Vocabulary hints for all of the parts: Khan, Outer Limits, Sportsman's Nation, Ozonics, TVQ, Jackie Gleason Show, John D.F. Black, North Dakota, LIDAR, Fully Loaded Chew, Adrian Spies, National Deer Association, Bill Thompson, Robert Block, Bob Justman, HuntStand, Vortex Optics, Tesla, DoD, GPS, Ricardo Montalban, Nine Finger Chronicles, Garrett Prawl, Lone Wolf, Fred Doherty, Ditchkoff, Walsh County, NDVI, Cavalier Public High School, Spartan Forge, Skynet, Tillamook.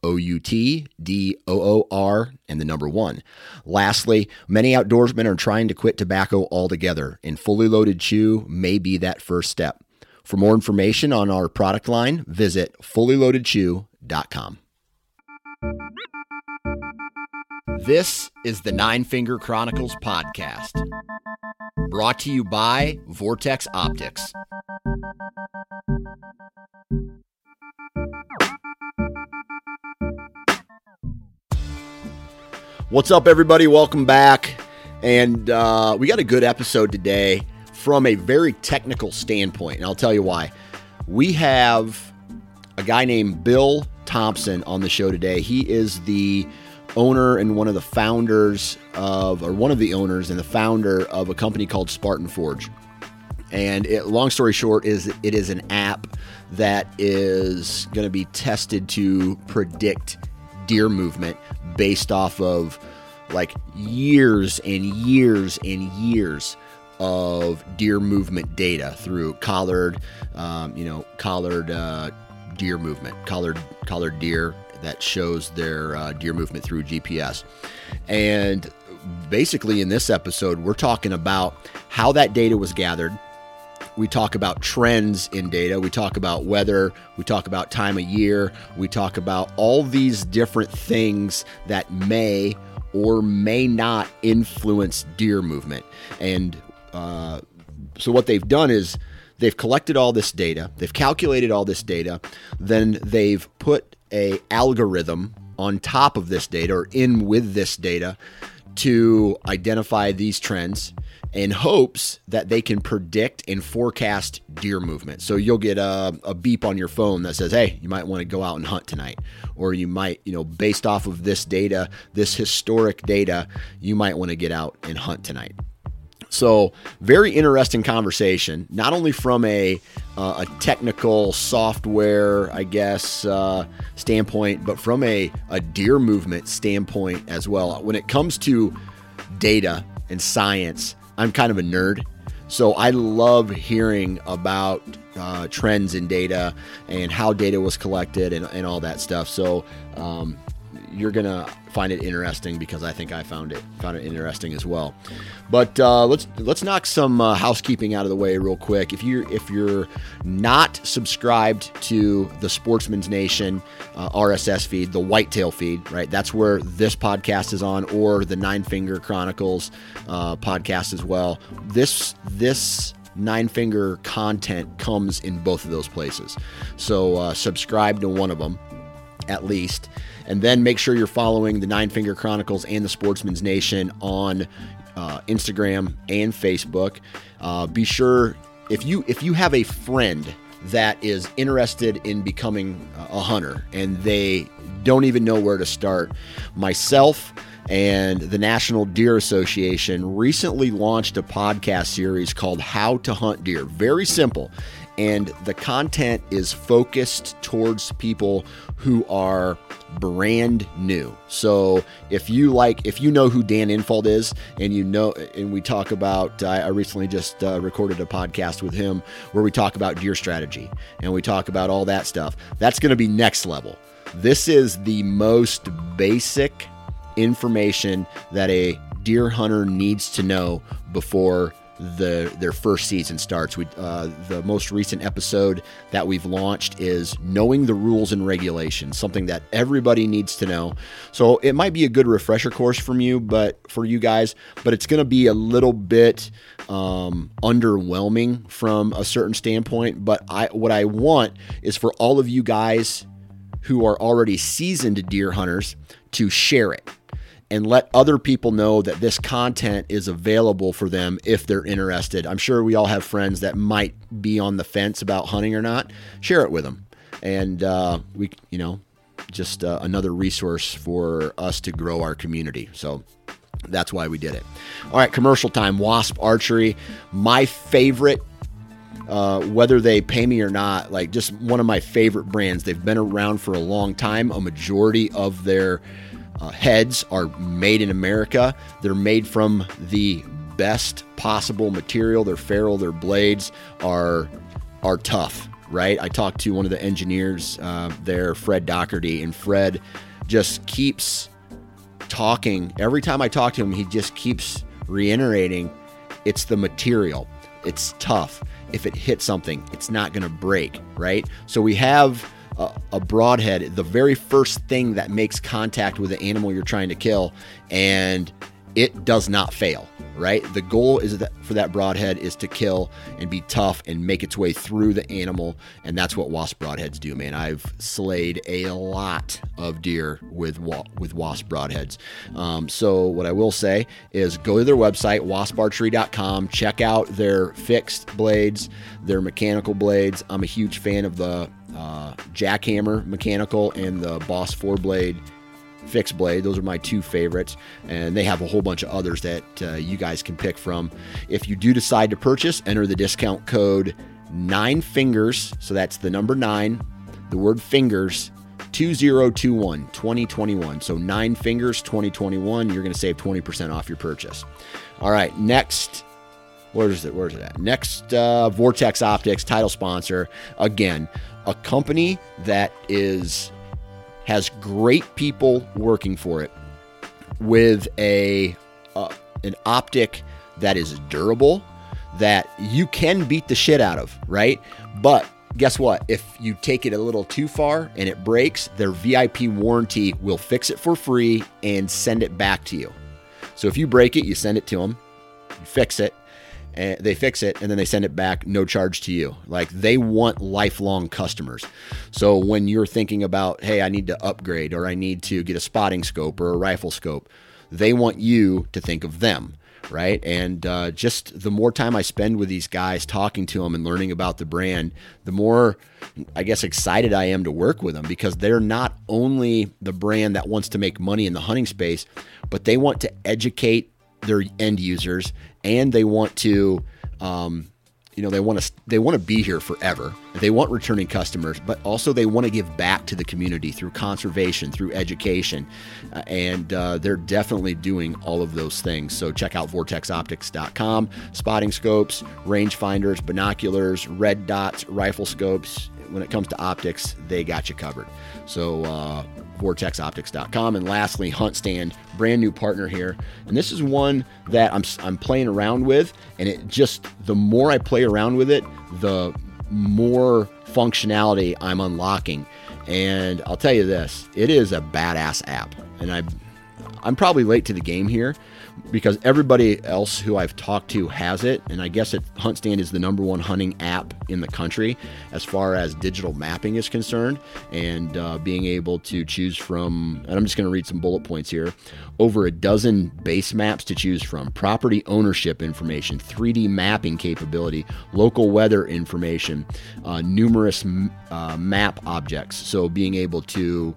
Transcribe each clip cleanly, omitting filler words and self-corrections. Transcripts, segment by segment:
OUTDOOR and the number 1. Lastly, many outdoorsmen are trying to quit tobacco altogether, and Fully Loaded Chew may be that first step. For more information on our product line, visit FullyLoadedChew.com. This is the Nine Finger Chronicles podcast, brought to you by Vortex Optics. What's up, everybody? Welcome back. And we got a good episode today from a very technical standpoint, and I'll tell you why. We have a guy named Bill Thompson on the show today. He is the owner and one of the owners and the founder of a company called Spartan Forge. And long story short, it is an app that is going to be tested to predict deer movement based off of like years and years and years of deer movement data through collared deer movement that shows their deer movement through GPS. And basically in this episode, we're talking about how that data was gathered. We talk about trends in data. We talk about weather. We talk about time of year. We talk about all these different things that may or may not influence deer movement. And so what they've done is they've collected all this data. They've calculated all this data. Then they've put an algorithm on top of this data or in with this data to identify these trends in hopes that they can predict and forecast deer movement. So you'll get a beep on your phone that says, hey, you might want to go out and hunt tonight. Or you might, based off of this data, this historic data, you might want to get out and hunt tonight. So very interesting conversation, not only from a technical software, standpoint, but from a deer movement standpoint as well. When it comes to data and science, I'm kind of a nerd, so I love hearing about trends in data and how data was collected and all that stuff. So you're going to find it interesting because I think I found it interesting as well. But let's knock some housekeeping out of the way real quick. If you're not subscribed to the Sportsman's Nation RSS feed, the Whitetail feed, right? That's where this podcast is on, or the Nine Finger Chronicles podcast as well. This Nine Finger content comes in both of those places. So subscribe to one of them at least. And then make sure you're following the Nine Finger Chronicles and the Sportsman's Nation on Instagram and Facebook. Be sure, if you have a friend that is interested in becoming a hunter and they don't even know where to start, myself and the National Deer Association recently launched a podcast series called How to Hunt Deer. Very simple. and the content is focused towards people who are brand new. So if you know who Dan Infold is, and we talk about, I recently just recorded a podcast with him where we talk about deer strategy and we talk about all that stuff. That's going to be next level. This is the most basic information that a deer hunter needs to know before their first season starts. The most recent episode that we've launched is knowing the rules and regulations, something that everybody needs to know. So it might be a good refresher course for you guys, but it's going to be a little bit underwhelming from a certain standpoint. But what I want is for all of you guys who are already seasoned deer hunters to share it and let other people know that this content is available for them if they're interested. I'm sure we all have friends that might be on the fence about hunting or not. Share it with them. And just another resource for us to grow our community. So that's why we did it. All right, commercial time. Wasp Archery, my favorite. Whether they pay me or not, like, just one of my favorite brands. They've been around for a long time. A majority of their heads are made in America. They're made from the best possible material. Their ferrule, their blades are tough, right? I talked to one of the engineers there, Fred Doherty, and Fred just keeps talking. Every time I talk to him, he just keeps reiterating, it's the material. It's tough. If it hits something, it's not going to break, right? So we have a broadhead, the very first thing that makes contact with the animal you're trying to kill, and it does not fail, right? The goal is for that broadhead is to kill and be tough and make its way through the animal, and that's what Wasp broadheads do, man. I've slayed a lot of deer with Wasp broadheads. So what I will say is go to their website, wasparchery.com, check out their fixed blades, their mechanical blades. I'm a huge fan of the jackhammer mechanical and the Boss 4 blade fixed blade. Those are my two favorites, and they have a whole bunch of others that you guys can pick from. If you do decide to purchase, enter the discount code 9fingers, so that's the number 9, the word fingers, 2021 2021. So 9fingers 2021, you're going to save 20% off your purchase. All right, next. Where's it at? Next, Vortex Optics, title sponsor. Again, a company that has great people working for it, with an optic that is durable, that you can beat the shit out of, right? But guess what? If you take it a little too far and it breaks, their VIP warranty will fix it for free and send it back to you. So if you break it, you send it to them, you fix it, and they fix it, and then they send it back, no charge to you. Like, they want lifelong customers. So when you're thinking about, hey, I need to upgrade, or I need to get a spotting scope or a rifle scope, they want you to think of them, right? And just the more time I spend with these guys, talking to them and learning about the brand, the more, I guess, excited I am to work with them, because they're not only the brand that wants to make money in the hunting space, but they want to educate their end users, and they want to, they want to be here forever. They want returning customers, but also they want to give back to the community through conservation, through education, and they're definitely doing all of those things. So check out vortexoptics.com. Spotting scopes, rangefinders, binoculars, red dots, rifle scopes. When it comes to optics, they got you covered. So vortexoptics.com. And lastly, HuntStand, brand new partner here. And this is one that I'm playing around with, and it just, the more I play around with it, the more functionality I'm unlocking. And I'll tell you this, it is a badass app. And I'm probably late to the game here, because everybody else who I've talked to has it. And I guess HuntStand is the number one hunting app in the country as far as digital mapping is concerned, and being able to choose from, and I'm just going to read some bullet points here, over a dozen base maps to choose from, property ownership information, 3D mapping capability, local weather information, numerous map objects. So being able to,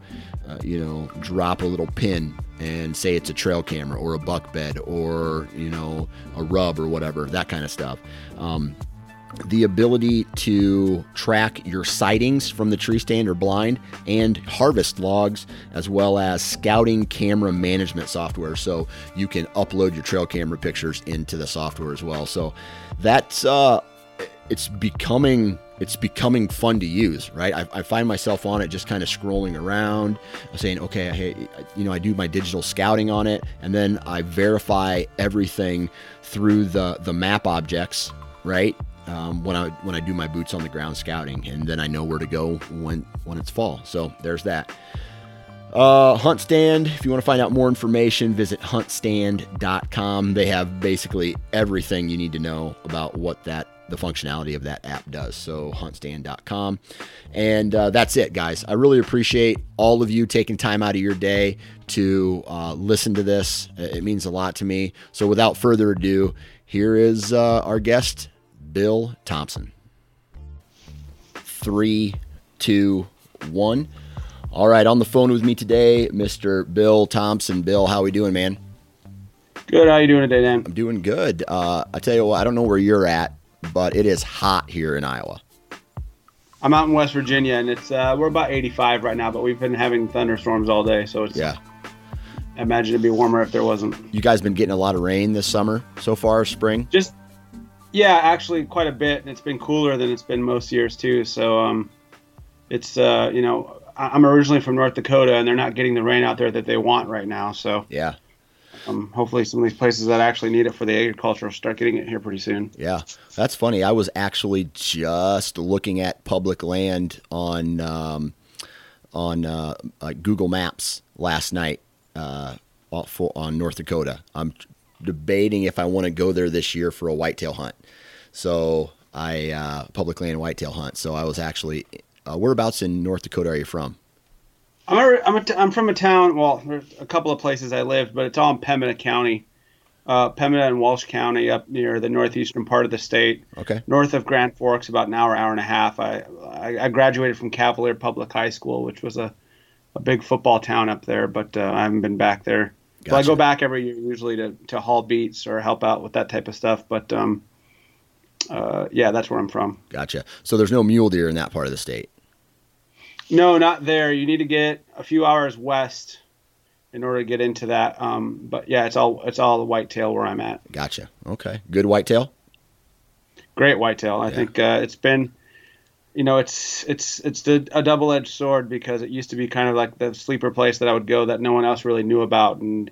drop a little pin and say it's a trail camera or a buck bed or, a rub or whatever, that kind of stuff. the ability to track your sightings from the tree stand or blind and harvest logs, as well as scouting camera management software. So you can upload your trail camera pictures into the software as well. So that's, it's becoming fun to use, right? I find myself on it, just kind of scrolling around, saying, okay, I do my digital scouting on it, and then I verify everything through the map objects, right? When I do my boots on the ground scouting, and then I know where to go when it's fall. So there's that. HuntStand, if you want to find out more information, visit HuntStand.com. They have basically everything you need to know about what the functionality of that app does. So HuntStand.com. And that's it, guys. I really appreciate all of you taking time out of your day to listen to this. It means a lot to me. So without further ado, here is our guest, Bill Thompson. 3, 2, 1. All right, on the phone with me today, Mr. Bill Thompson. Bill, how we doing, man? Good. How you doing today, Dan? I'm doing good. I tell you what, I don't know where you're at, but it is hot here in Iowa. I'm out in West Virginia, and it's we're about 85 right now, but we've been having thunderstorms all day, so it's yeah. I imagine it'd be warmer if there wasn't. You guys been getting a lot of rain this summer so far, spring? Yeah, actually quite a bit, and it's been cooler than it's been most years too. So it's I'm originally from North Dakota, and they're not getting the rain out there that they want right now. So yeah, hopefully some of these places that actually need it for the agriculture will start getting it here pretty soon. Yeah, that's funny. I was actually just looking at public land on Google Maps last night on North Dakota. I'm debating if I want to go there this year for a whitetail hunt. So I public land whitetail hunt. So I was actually whereabouts in North Dakota are you from? I'm from a town. Well, there's a couple of places I lived, but it's all in Pemina County, Pemina and Walsh County, up near the northeastern part of the state. Okay. North of Grand Forks, about an hour, hour and a half. I graduated from Cavalier Public High School, which was a big football town up there, but I haven't been back there. Gotcha. So I go back every year usually to haul beets or help out with that type of stuff. But yeah, that's where I'm from. Gotcha. So there's no mule deer in that part of the state? No, not there. You need to get a few hours west in order to get into that. But yeah, it's all the whitetail where I'm at. Gotcha. Okay. Good whitetail? Great whitetail. I think it's been... You know, it's a double-edged sword because it used to be kind of like the sleeper place that I would go that no one else really knew about, and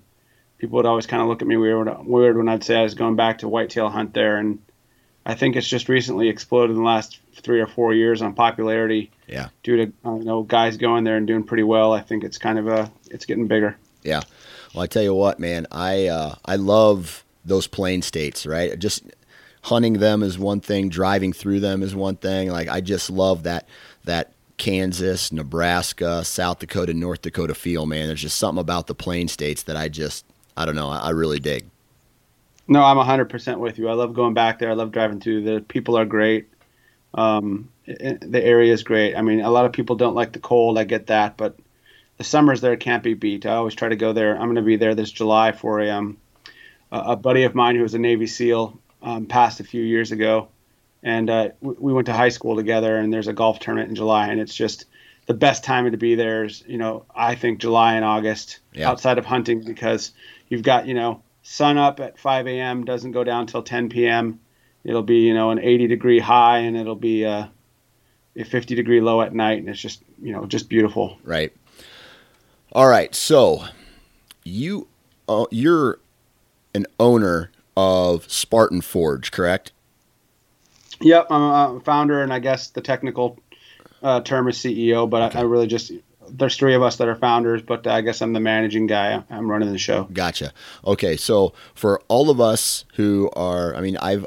people would always kind of look at me weird when I'd say I was going back to whitetail hunt there. And I think it's just recently exploded in the last 3 or 4 years on popularity. Yeah. Due to guys going there and doing pretty well. I think it's kind of it's getting bigger. Yeah. Well, I tell you what, man, I love those plain states, right? Just hunting them is one thing. Driving through them is one thing. Like, I just love that Kansas, Nebraska, South Dakota, North Dakota feel, man. There's just something about the plain states that I don't know. I really dig. No, I'm 100% with you. I love going back there. I love driving through. The people are great. The area is great. I mean, a lot of people don't like the cold. I get that, but the summers there can't be beat. I always try to go there. I'm going to be there this July for a buddy of mine who was a Navy SEAL. Passed a few years ago, and we went to high school together, and there's a golf tournament in July, and it's just the best time to be there is, I think July and August outside of hunting, because you've got, sun up at 5 a.m. doesn't go down till 10 p.m. It'll be, an 80 degree high, and it'll be a 50 degree low at night. And it's just, just beautiful. Right. All right. So you're an owner of Spartan Forge, correct? Yep, I'm a founder, and I guess the technical term is CEO, but okay. I really just, there's 3 of us that are founders, but I guess I'm the managing guy. I'm running the show. Gotcha. Okay, so for all of us who are,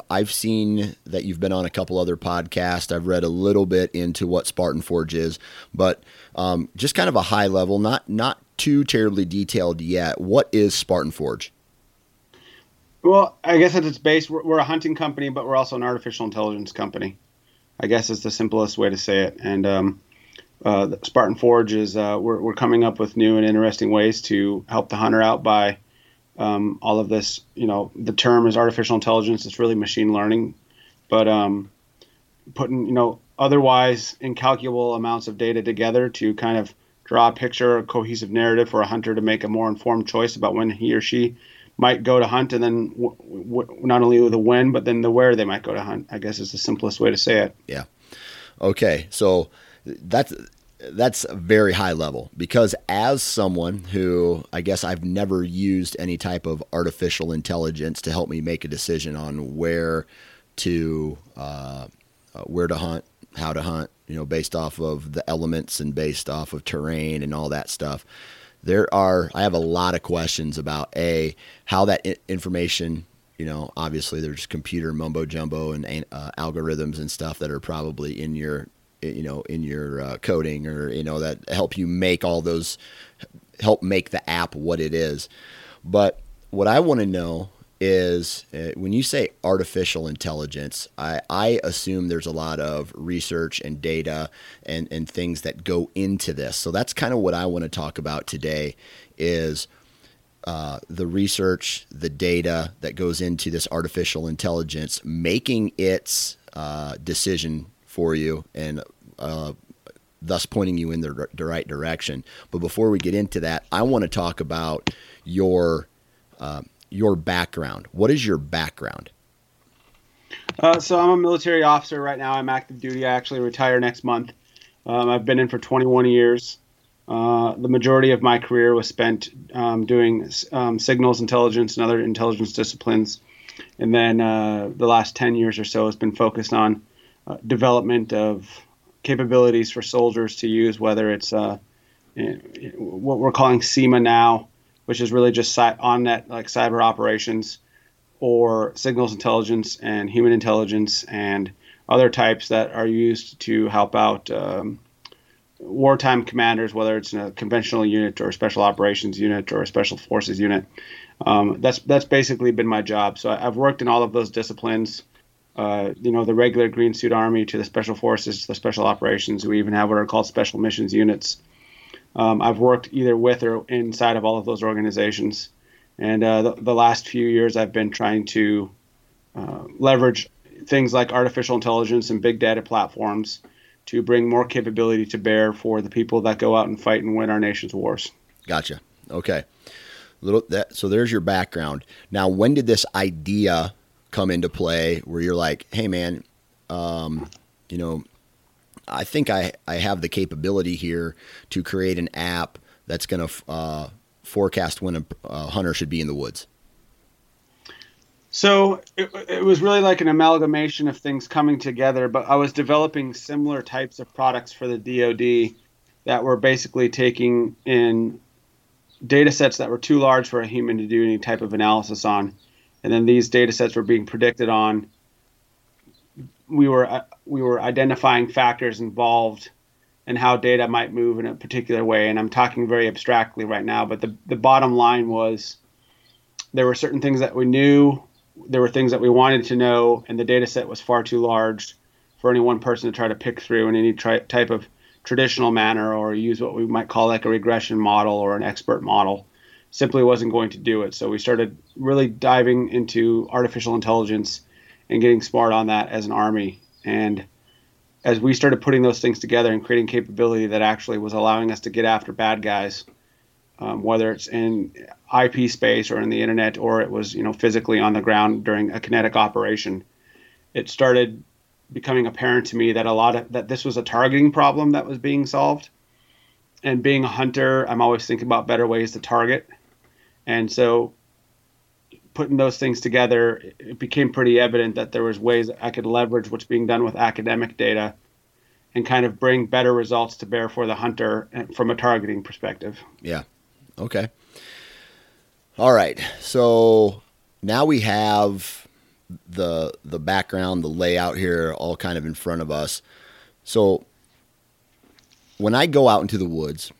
I've seen that you've been on a couple other podcasts. I've read a little bit into what Spartan Forge is, but just kind of a high level, not too terribly detailed yet. What is Spartan Forge? Well, I guess at its base, we're a hunting company, but we're also an artificial intelligence company, I guess is the simplest way to say it. And Spartan Forge is we're coming up with new and interesting ways to help the hunter out by all of this. The term is artificial intelligence. It's really machine learning. But putting, you know, otherwise incalculable amounts of data together to kind of draw a picture, a cohesive narrative for a hunter to make a more informed choice about when he or she might go to hunt, and then not only the when, but then the where they might go to hunt, I guess is the simplest way to say it. Yeah. Okay. So that's a very high level, because as someone who, I guess I've never used any type of artificial intelligence to help me make a decision on where to hunt, how to hunt, you know, based off of the elements and based off of terrain and all that stuff. I have a lot of questions about how that information, you know, obviously there's computer mumbo jumbo and algorithms and stuff that are probably in your, you know, in your coding, or, you know, that help make the app what it is. But what I want to know is when you say artificial intelligence, I assume there's a lot of research and data and things that go into this. So that's kind of what I want to talk about today is the research, the data that goes into this artificial intelligence, making its decision for you and thus pointing you in the right direction. But before we get into that, I want to talk about your background. What is your background? So I'm a military officer right now. I'm active duty. I actually retire next month. I've been in for 21 years. The majority of my career was spent doing signals intelligence and other intelligence disciplines. And then the last 10 years or so has been focused on development of capabilities for soldiers to use, whether it's what we're calling SEMA now, which is really just on-net, like cyber operations, or signals intelligence and human intelligence and other types that are used to help out wartime commanders, whether it's in a conventional unit or a special operations unit or a special forces unit. That's basically been my job. So I've worked in all of those disciplines, the regular Green Suit Army to the special forces, the special operations. We even have what are called special missions units. I've worked either with or inside of all of those organizations. And the last few years, I've been trying to leverage things like artificial intelligence and big data platforms to bring more capability to bear for the people that go out and fight and win our nation's wars. Gotcha. Okay. So there's your background. Now, when did this idea come into play where you're like, hey, man, I think I have the capability here to create an app that's going to forecast when a hunter should be in the woods? So it was really like an amalgamation of things coming together, but I was developing similar types of products for the DoD that were basically taking in data sets that were too large for a human to do any type of analysis on. And then these data sets were being predicted on. We were identifying factors involved and how data might move in a particular way. And I'm talking very abstractly right now, but the bottom line was there were certain things that we knew, there were things that we wanted to know, and the data set was far too large for any one person to try to pick through in any type of traditional manner, or use what we might call like a regression model or an expert model. Simply wasn't going to do it. So we started really diving into artificial intelligence and getting smart on that as an army. And as we started putting those things together and creating capability that actually was allowing us to get after bad guys, whether it's in IP space or in the internet, or it was, physically on the ground during a kinetic operation, it started becoming apparent to me that that this was a targeting problem that was being solved. And being a hunter, I'm always thinking about better ways to target. And so putting those things together, it became pretty evident that there was ways I could leverage what's being done with academic data and kind of bring better results to bear for the hunter from a targeting perspective. Yeah. Okay. All right. So now we have the background, the layout here, all kind of in front of us. So when I go out into the woods,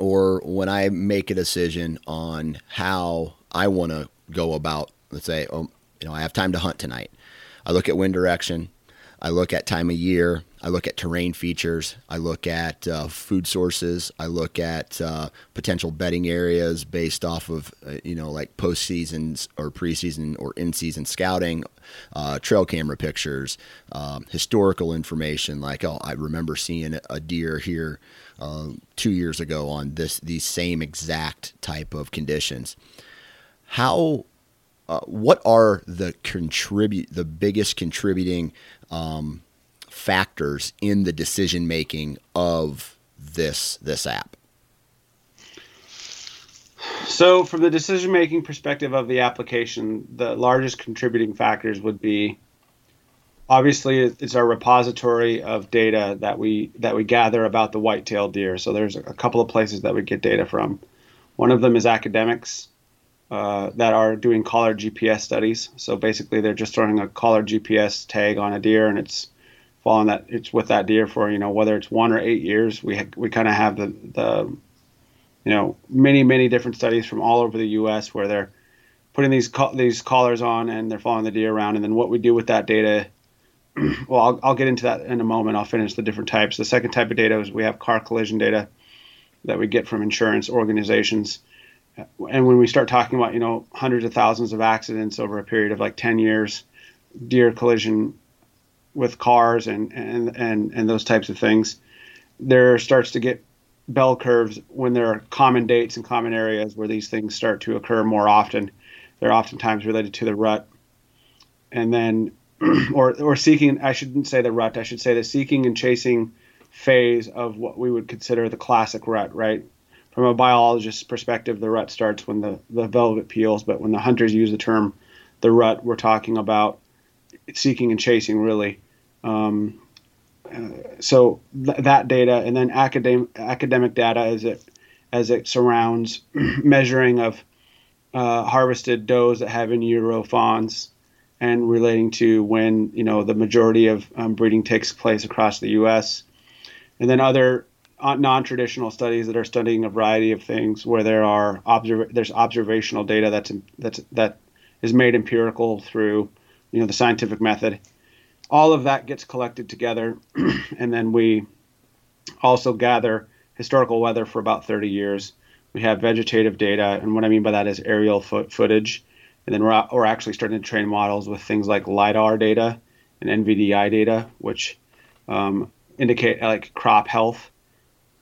or when I make a decision on how I want to go about, let's say, I have time to hunt tonight. I look at wind direction. I look at time of year. I look at terrain features. I look at food sources. I look at potential bedding areas based off of, like post-seasons or preseason or in-season scouting, trail camera pictures, historical information like, oh, I remember seeing a deer here 2 years ago on these same exact type of conditions. What are the biggest contributing factors in the decision making of this app? So from the decision making perspective of the application, the largest contributing factors would be, obviously, it's our repository of data that we gather about the white-tailed deer. So there's a couple of places that we get data from. One of them is academics that are doing collar GPS studies. So basically they're just throwing a collar GPS tag on a deer, and it's following that, it's with that deer for, whether it's 1 or 8 years. We kind of have the many, many different studies from all over the U.S. where they're putting these collars on and they're following the deer around. And then what we do with that data, well, I'll get into that in a moment. I'll finish the different types. The second type of data is we have car collision data that we get from insurance organizations. And when we start talking about, hundreds of thousands of accidents over a period of like 10 years, deer collision with cars and those types of things, there starts to get bell curves when there are common dates and common areas where these things start to occur more often. They're oftentimes related to the rut. And then or seeking, I shouldn't say the rut, I should say the seeking and chasing phase of what we would consider the classic rut, right? From a biologist's perspective, the rut starts when the velvet peels, but when the hunters use the term the rut, we're talking about seeking and chasing, really. That data, and then academic data as it surrounds measuring of harvested does that have in-utero fawns, and relating to when, the majority of breeding takes place across the U.S. And then other non-traditional studies that are studying a variety of things where there's observational data that is made empirical through, the scientific method. All of that gets collected together. And then we also gather historical weather for about 30 years. We have vegetative data. And what I mean by that is aerial footage. And then we're actually starting to train models with things like LIDAR data and NDVI data, which indicate like crop health.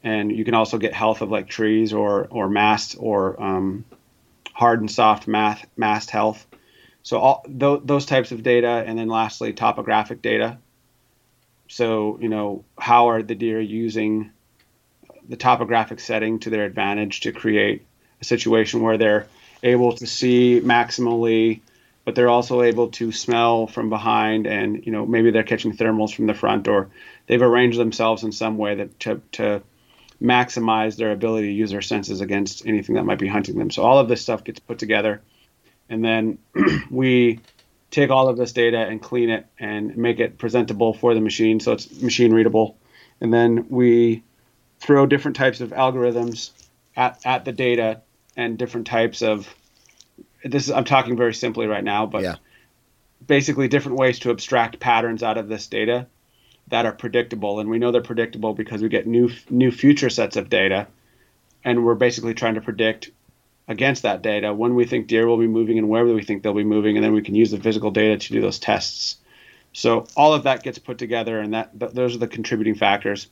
And you can also get health of like trees or mast or hard and soft mast health. So all those types of data. And then lastly, topographic data. So, how are the deer using the topographic setting to their advantage to create a situation where they're able to see maximally, but they're also able to smell from behind, and maybe they're catching thermals from the front, or they've arranged themselves in some way that to maximize their ability to use their senses against anything that might be hunting them. So all of this stuff gets put together, and then we take all of this data and clean it and make it presentable for the machine, so it's machine readable. And then we throw different types of algorithms at the data and different types of this. I'm talking very simply right now, but yeah. Basically different ways to abstract patterns out of this data that are predictable. And we know they're predictable because we get new future sets of data. And we're basically trying to predict against that data when we think deer will be moving and where we think they'll be moving. And then we can use the physical data to do those tests. So all of that gets put together, and those are the contributing factors.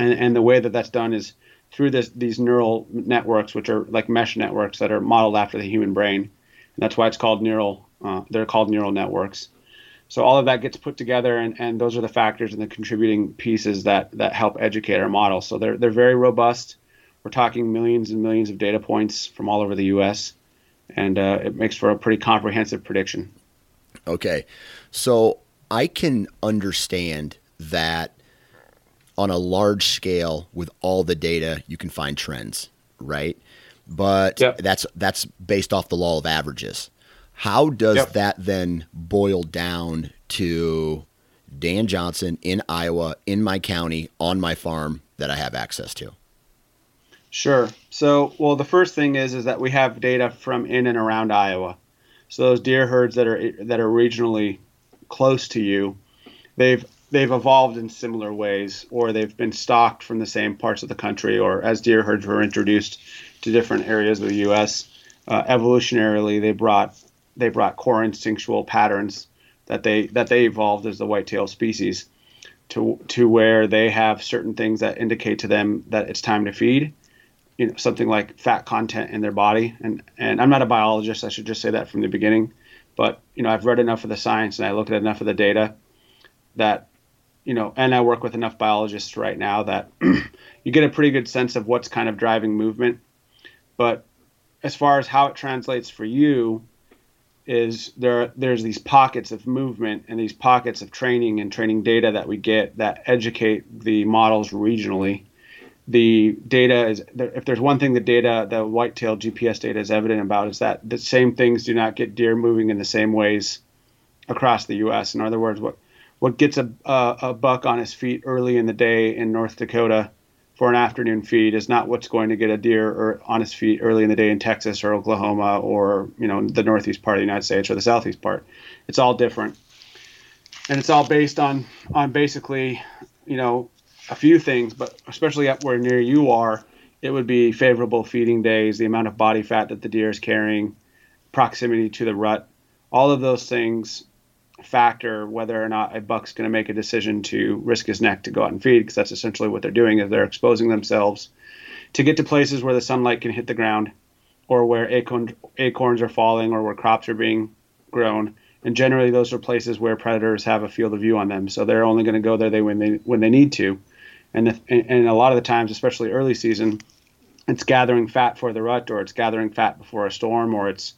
And the way that's done is through these neural networks, which are like mesh networks that are modeled after the human brain. And that's why it's called they're called neural networks. So all of that gets put together, and those are the factors and the contributing pieces that help educate our model. So they're very robust. We're talking millions and millions of data points from all over the U.S., and it makes for a pretty comprehensive prediction. Okay. So I can understand that on a large scale with all the data, you can find trends, right? But yep. That's based off the law of averages. How does yep. that then boil down to Dan Johnson in Iowa, in my county, on my farm that I have access to? Sure. So, well, the first thing is that we have data from in and around Iowa. So those deer herds that are regionally close to you, they've evolved in similar ways, or they've been stocked from the same parts of the country, or as deer herds were introduced to different areas of the U.S., evolutionarily they brought core instinctual patterns that they evolved as the whitetail species to where they have certain things that indicate to them that it's time to feed, you know, something like fat content in their body. And I'm not a biologist, I should just say that from the beginning, but, you know, I've read enough of the science and I look at enough of the data that, you know, and I work with enough biologists right now that you get a pretty good sense of what's kind of driving movement. But as far as how it translates for you is there's these pockets of movement and these pockets of training and training data that we get that educate the models regionally. The data is, if there's one thing the whitetail GPS data is evident about, is that the same things do not get deer moving in the same ways across the U.S. In other words, what gets a buck on his feet early in the day in North Dakota for an afternoon feed is not what's going to get a deer or on his feet early in the day in Texas or Oklahoma or, you know, the northeast part of the United States or the southeast part. It's all different. And it's all based on basically, you know, a few things, but especially up where near you are, it would be favorable feeding days, the amount of body fat that the deer is carrying, proximity to the rut. All of those things factor whether or not a buck's going to make a decision to risk his neck to go out and feed, because that's essentially what they're doing, is they're exposing themselves to get to places where the sunlight can hit the ground, or where acorns are falling, or where crops are being grown. And generally those are places where predators have a field of view on them, so they're only going to go there when they need to. And a lot of the times, especially early season, it's gathering fat for the rut, or it's gathering fat before a storm, or it's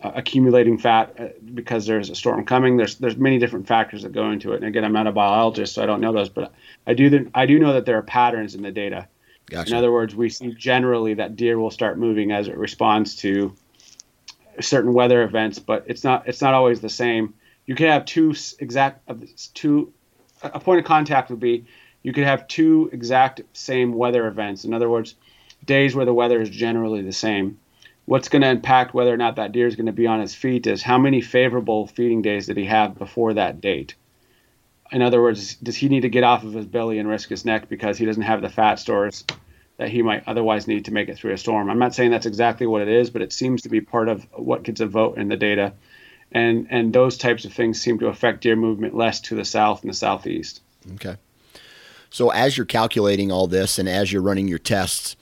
accumulating fat because there's a storm coming. There's many different factors that go into it. And again, I'm not a biologist, so I don't know those, but I do know that there are patterns in the data. Gotcha. In other words, we see generally that deer will start moving as it responds to certain weather events, but it's not always the same. You could have a point of contact would be you could have two exact same weather events. In other words, days where the weather is generally the same. What's going to impact whether or not that deer is going to be on his feet is how many favorable feeding days did he have before that date. In other words, does he need to get off of his belly and risk his neck because he doesn't have the fat stores that he might otherwise need to make it through a storm? I'm not saying that's exactly what it is, but it seems to be part of what gets a vote in the data. And those types of things seem to affect deer movement less to the south and the southeast. Okay. So as you're calculating all this and as you're running your tests,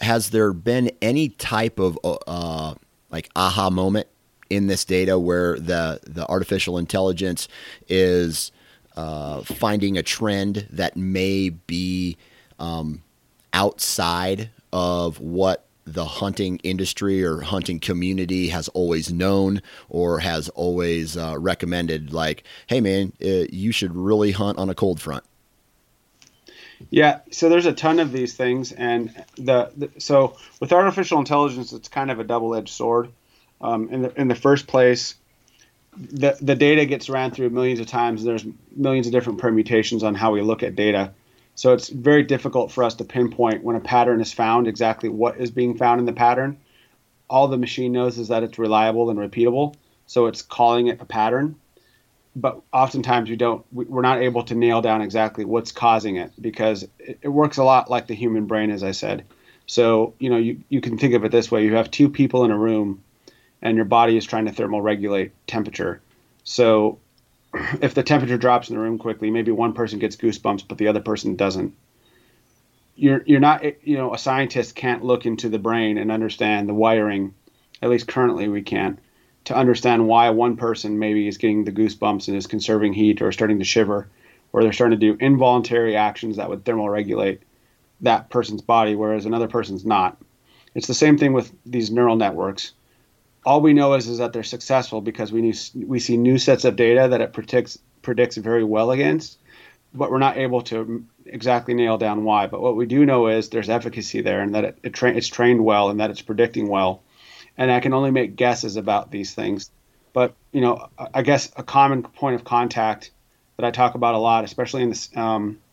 has there been any type of like aha moment in this data where the artificial intelligence is finding a trend that may be outside of what the hunting industry or hunting community has always known or has always recommended? Like, hey man, you should really hunt on a cold front. Yeah, so there's a ton of these things, and so with artificial intelligence, it's kind of a double-edged sword. In the first place, the data gets ran through millions of times, and there's millions of different permutations on how we look at data. So it's very difficult for us to pinpoint when a pattern is found, exactly what is being found in the pattern. All the machine knows is that it's reliable and repeatable, so it's calling it a pattern. But oftentimes we're not able to nail down exactly what's causing it, because it works a lot like the human brain, as I said. So, you know, you can think of it this way. You have two people in a room and your body is trying to thermal regulate temperature. So if the temperature drops in the room quickly, maybe one person gets goosebumps, but the other person doesn't. You're not, you know, a scientist can't look into the brain and understand the wiring. At least currently we can't, to understand why one person maybe is getting the goosebumps and is conserving heat or starting to shiver, or they're starting to do involuntary actions that would thermoregulate that person's body, whereas another person's not. It's the same thing with these neural networks. All we know is that they're successful because we see new sets of data that it predicts very well against, but we're not able to exactly nail down why. But what we do know is there's efficacy there, and that it's trained well, and that it's predicting well. And I can only make guesses about these things. But, you know, I guess a common point of contact that I talk about a lot, especially in the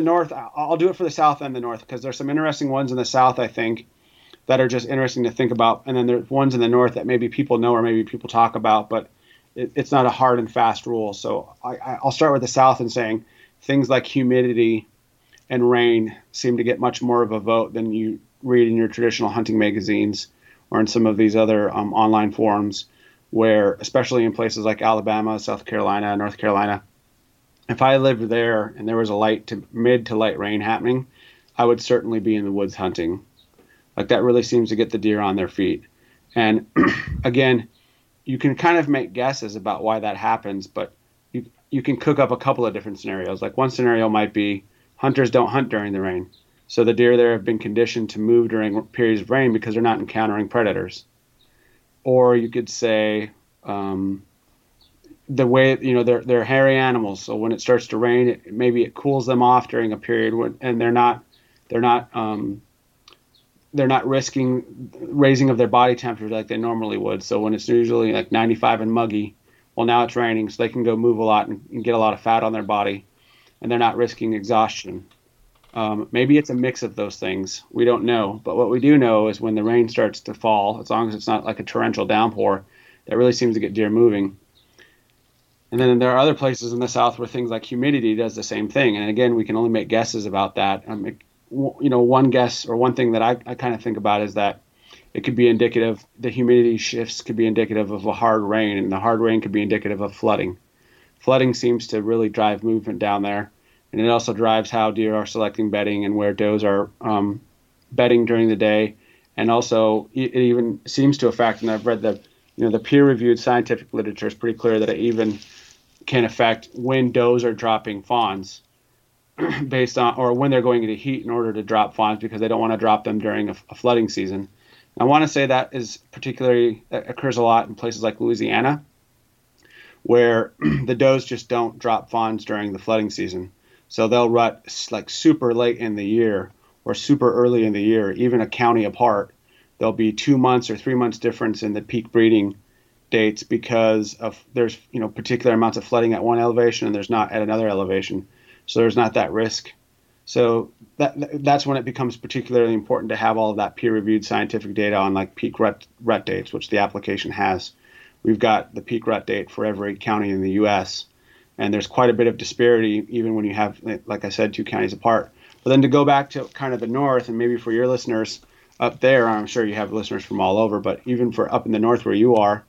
north, I'll do it for the south and the north, because there's some interesting ones in the south, I think, that are just interesting to think about. And then there's ones in the north that maybe people know or maybe people talk about, but it's not a hard and fast rule. So I'll start with the South and saying things like humidity and rain seem to get much more of a vote than you read in your traditional hunting magazines or in some of these other online forums, where, especially in places like Alabama, South Carolina, North Carolina, if I lived there and there was a light to mid to light rain happening, I would certainly be in the woods hunting. Like, that really seems to get the deer on their feet. And again, you can kind of make guesses about why that happens, but you can cook up a couple of different scenarios. Like, one scenario might be hunters don't hunt during the rain. So the deer there have been conditioned to move during periods of rain because they're not encountering predators. Or you could say the way, you know, they're hairy animals. So when it starts to rain, maybe it cools them off during a period when, and they're not risking raising of their body temperature like they normally would. So when it's usually like 95 and muggy, well, now it's raining, so they can go move a lot and get a lot of fat on their body, and they're not risking exhaustion. Maybe it's a mix of those things. We don't know. But what we do know is when the rain starts to fall, as long as it's not like a torrential downpour, that really seems to get deer moving. And then there are other places in the South where things like humidity does the same thing. And again, we can only make guesses about that. One guess or one thing that I kind of think about is that it could be indicative, the humidity shifts could be indicative of a hard rain, and the hard rain could be indicative of flooding. Flooding seems to really drive movement down there, and it also drives how deer are selecting bedding and where does are bedding during the day. And also, it even seems to affect, and I've read the peer-reviewed scientific literature is pretty clear that it even can affect when does are dropping fawns, based on, or when they're going into heat in order to drop fawns, because they don't want to drop them during a flooding season. And I want to say that is particularly, that occurs a lot in places like Louisiana, where the does just don't drop fawns during the flooding season. So they'll rut like super late in the year or super early in the year, even a county apart. There'll be 2 months or 3 months difference in the peak breeding dates because of there's, you know, particular amounts of flooding at one elevation and there's not at another elevation. So there's not that risk. So that's when it becomes particularly important to have all of that peer-reviewed scientific data on like peak rut dates, which the application has. We've got the peak rut date for every county in the U.S., and there's quite a bit of disparity even when you have, like I said, two counties apart. But then to go back to kind of the north, and maybe for your listeners up there, I'm sure you have listeners from all over, but even for up in the north where you are,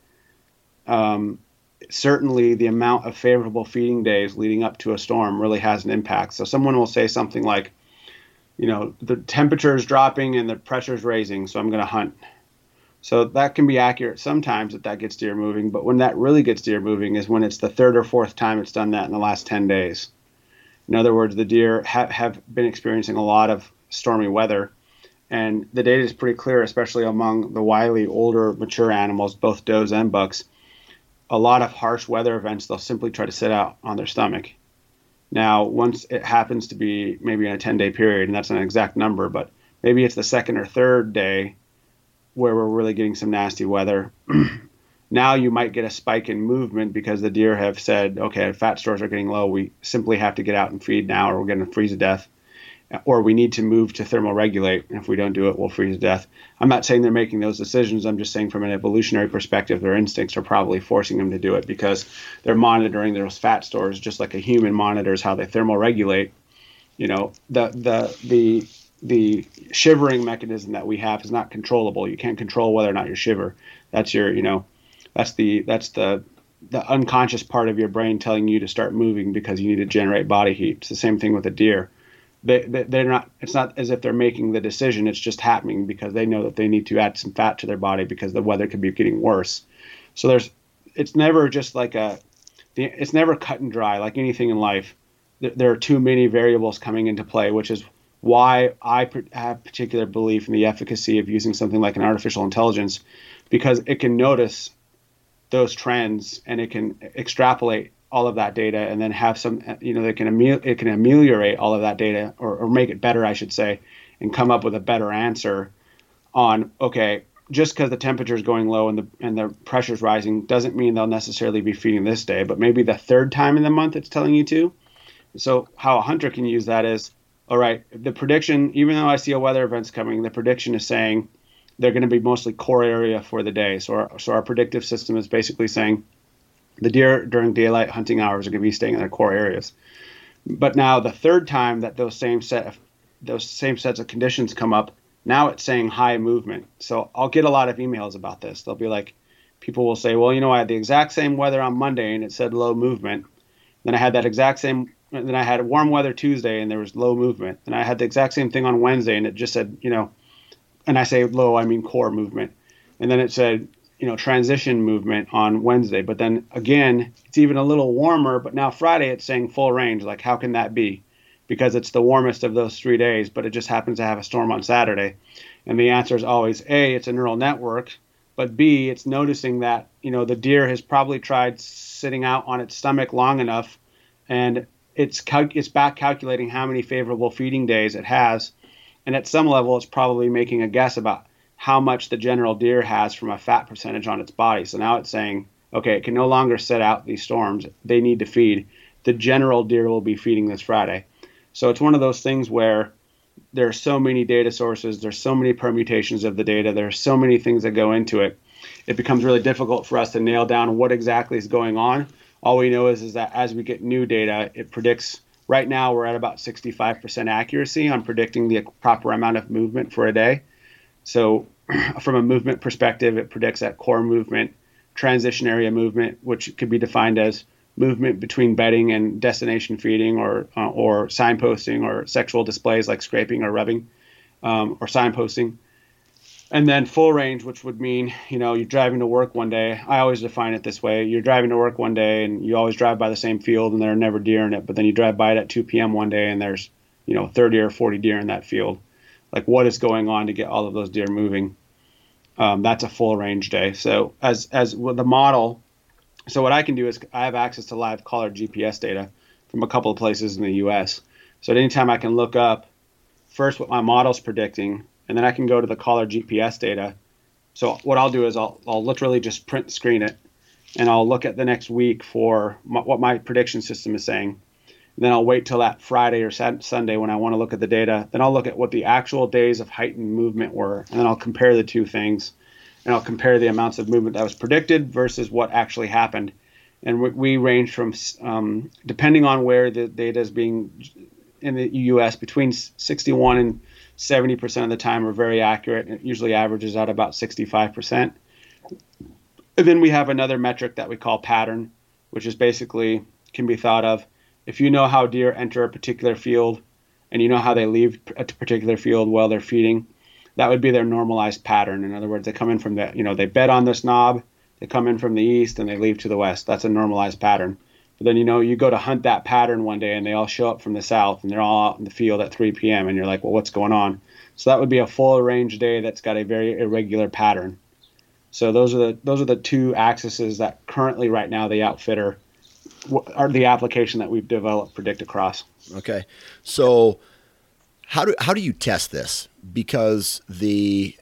certainly the amount of favorable feeding days leading up to a storm really has an impact. So someone will say something like, you know, the temperature is dropping and the pressure is raising, so I'm going to hunt. So that can be accurate sometimes if that gets deer moving, but when that really gets deer moving is when it's the third or fourth time it's done that in the last 10 days. In other words, the deer have been experiencing a lot of stormy weather, and the data is pretty clear, especially among the wily, older, mature animals, both does and bucks. A lot of harsh weather events, they'll simply try to sit out on their stomach. Now, once it happens to be maybe in a 10-day period, and that's an exact number, but maybe it's the second or third day where we're really getting some nasty weather. Now you might get a spike in movement because the deer have said, okay, fat stores are getting low. We simply have to get out and feed now or we're going to freeze to death, or we need to move to thermoregulate. And if we don't do it, we'll freeze to death. I'm not saying they're making those decisions. I'm just saying from an evolutionary perspective, their instincts are probably forcing them to do it because they're monitoring those fat stores just like a human monitors how they thermoregulate. You know, the shivering mechanism that we have is not controllable. You can't control whether or not you shiver. That's your, you know, that's the unconscious part of your brain telling you to start moving because you need to generate body heat. It's the same thing with a deer. It's not as if they're making the decision. It's just happening because they know that they need to add some fat to their body because the weather could be getting worse. So it's never cut and dry. Like anything in life, there are too many variables coming into play, which is why I have particular belief in the efficacy of using something like an artificial intelligence, because it can notice those trends and it can extrapolate all of that data, and then have some, you know, it can ameliorate all of that data or make it better, I should say, and come up with a better answer on, okay, just because the temperature is going low and the pressure's rising doesn't mean they'll necessarily be feeding this day, but maybe the third time in the month it's telling you to. So how a hunter can use that is, all right, the prediction, even though I see a weather event's coming, the prediction is saying they're going to be mostly core area for the day. So our predictive system is basically saying, The deer during daylight hunting hours are going to be staying in their core areas. But now the third time that those same sets of conditions come up, now it's saying high movement. So I'll get a lot of emails about this. They'll be like, people will say, well, you know, I had the exact same weather on Monday and it said low movement. Then I had that exact same, then I had warm weather Tuesday and there was low movement. And I had the exact same thing on Wednesday and it just said, you know, and I say low, I mean core movement. And then it said, you know, transition movement on Wednesday. But then again, it's even a little warmer, but now Friday it's saying full range. Like, how can that be? Because it's the warmest of those 3 days, but it just happens to have a storm on Saturday. And the answer is always A, it's a neural network, but B, it's noticing that, you know, the deer has probably tried sitting out on its stomach long enough, and it's back calculating how many favorable feeding days it has. And at some level, it's probably making a guess about how much the general deer has from a fat percentage on its body. So now it's saying, okay, it can no longer sit out these storms. They need to feed. The general deer will be feeding this Friday. So it's one of those things where there are so many data sources, there's so many permutations of the data, there are so many things that go into it. It becomes really difficult for us to nail down what exactly is going on. All we know is that as we get new data, it predicts. Right now we're at about 65% accuracy on predicting the proper amount of movement for a day. So from a movement perspective, it predicts that core movement, transition area movement, which could be defined as movement between bedding and destination feeding, or signposting, or sexual displays like scraping or rubbing, or signposting. And then full range, which would mean, you know, you're driving to work one day. I always define it this way. You're driving to work one day and you always drive by the same field and there are never deer in it. But then you drive by it at 2 p.m. one day and there's, you know, 30 or 40 deer in that field. Like, what is going on to get all of those deer moving? That's a full range day. So as with the model, so what I can do is I have access to live collar GPS data from a couple of places in the U.S. So at any time I can look up first what my model's predicting, and then I can go to the collar GPS data. So what I'll do is I'll literally just print screen it, and I'll look at the next week for what my prediction system is saying. Then I'll wait till that Friday or Sunday when I want to look at the data. Then I'll look at what the actual days of heightened movement were, and then I'll compare the two things, and I'll compare the amounts of movement that was predicted versus what actually happened. And we range from, depending on where the data is being in the U.S., between 61 and 70% of the time are very accurate. It usually averages out about 65%. And then we have another metric that we call pattern, which is basically can be thought of. If you know how deer enter a particular field and you know how they leave a particular field while they're feeding, that would be their normalized pattern. In other words, they come in from the, you know, they bed on this knob, they come in from the east and they leave to the west. That's a normalized pattern. But then, you know, you go to hunt that pattern one day and they all show up from the south and they're all out in the field at 3 p.m. and you're like, well, what's going on? So that would be a full range day that's got a very irregular pattern. So those are the two axes that currently right now the outfitter are the application that we've developed predict across. Okay. So how do you test this? Because the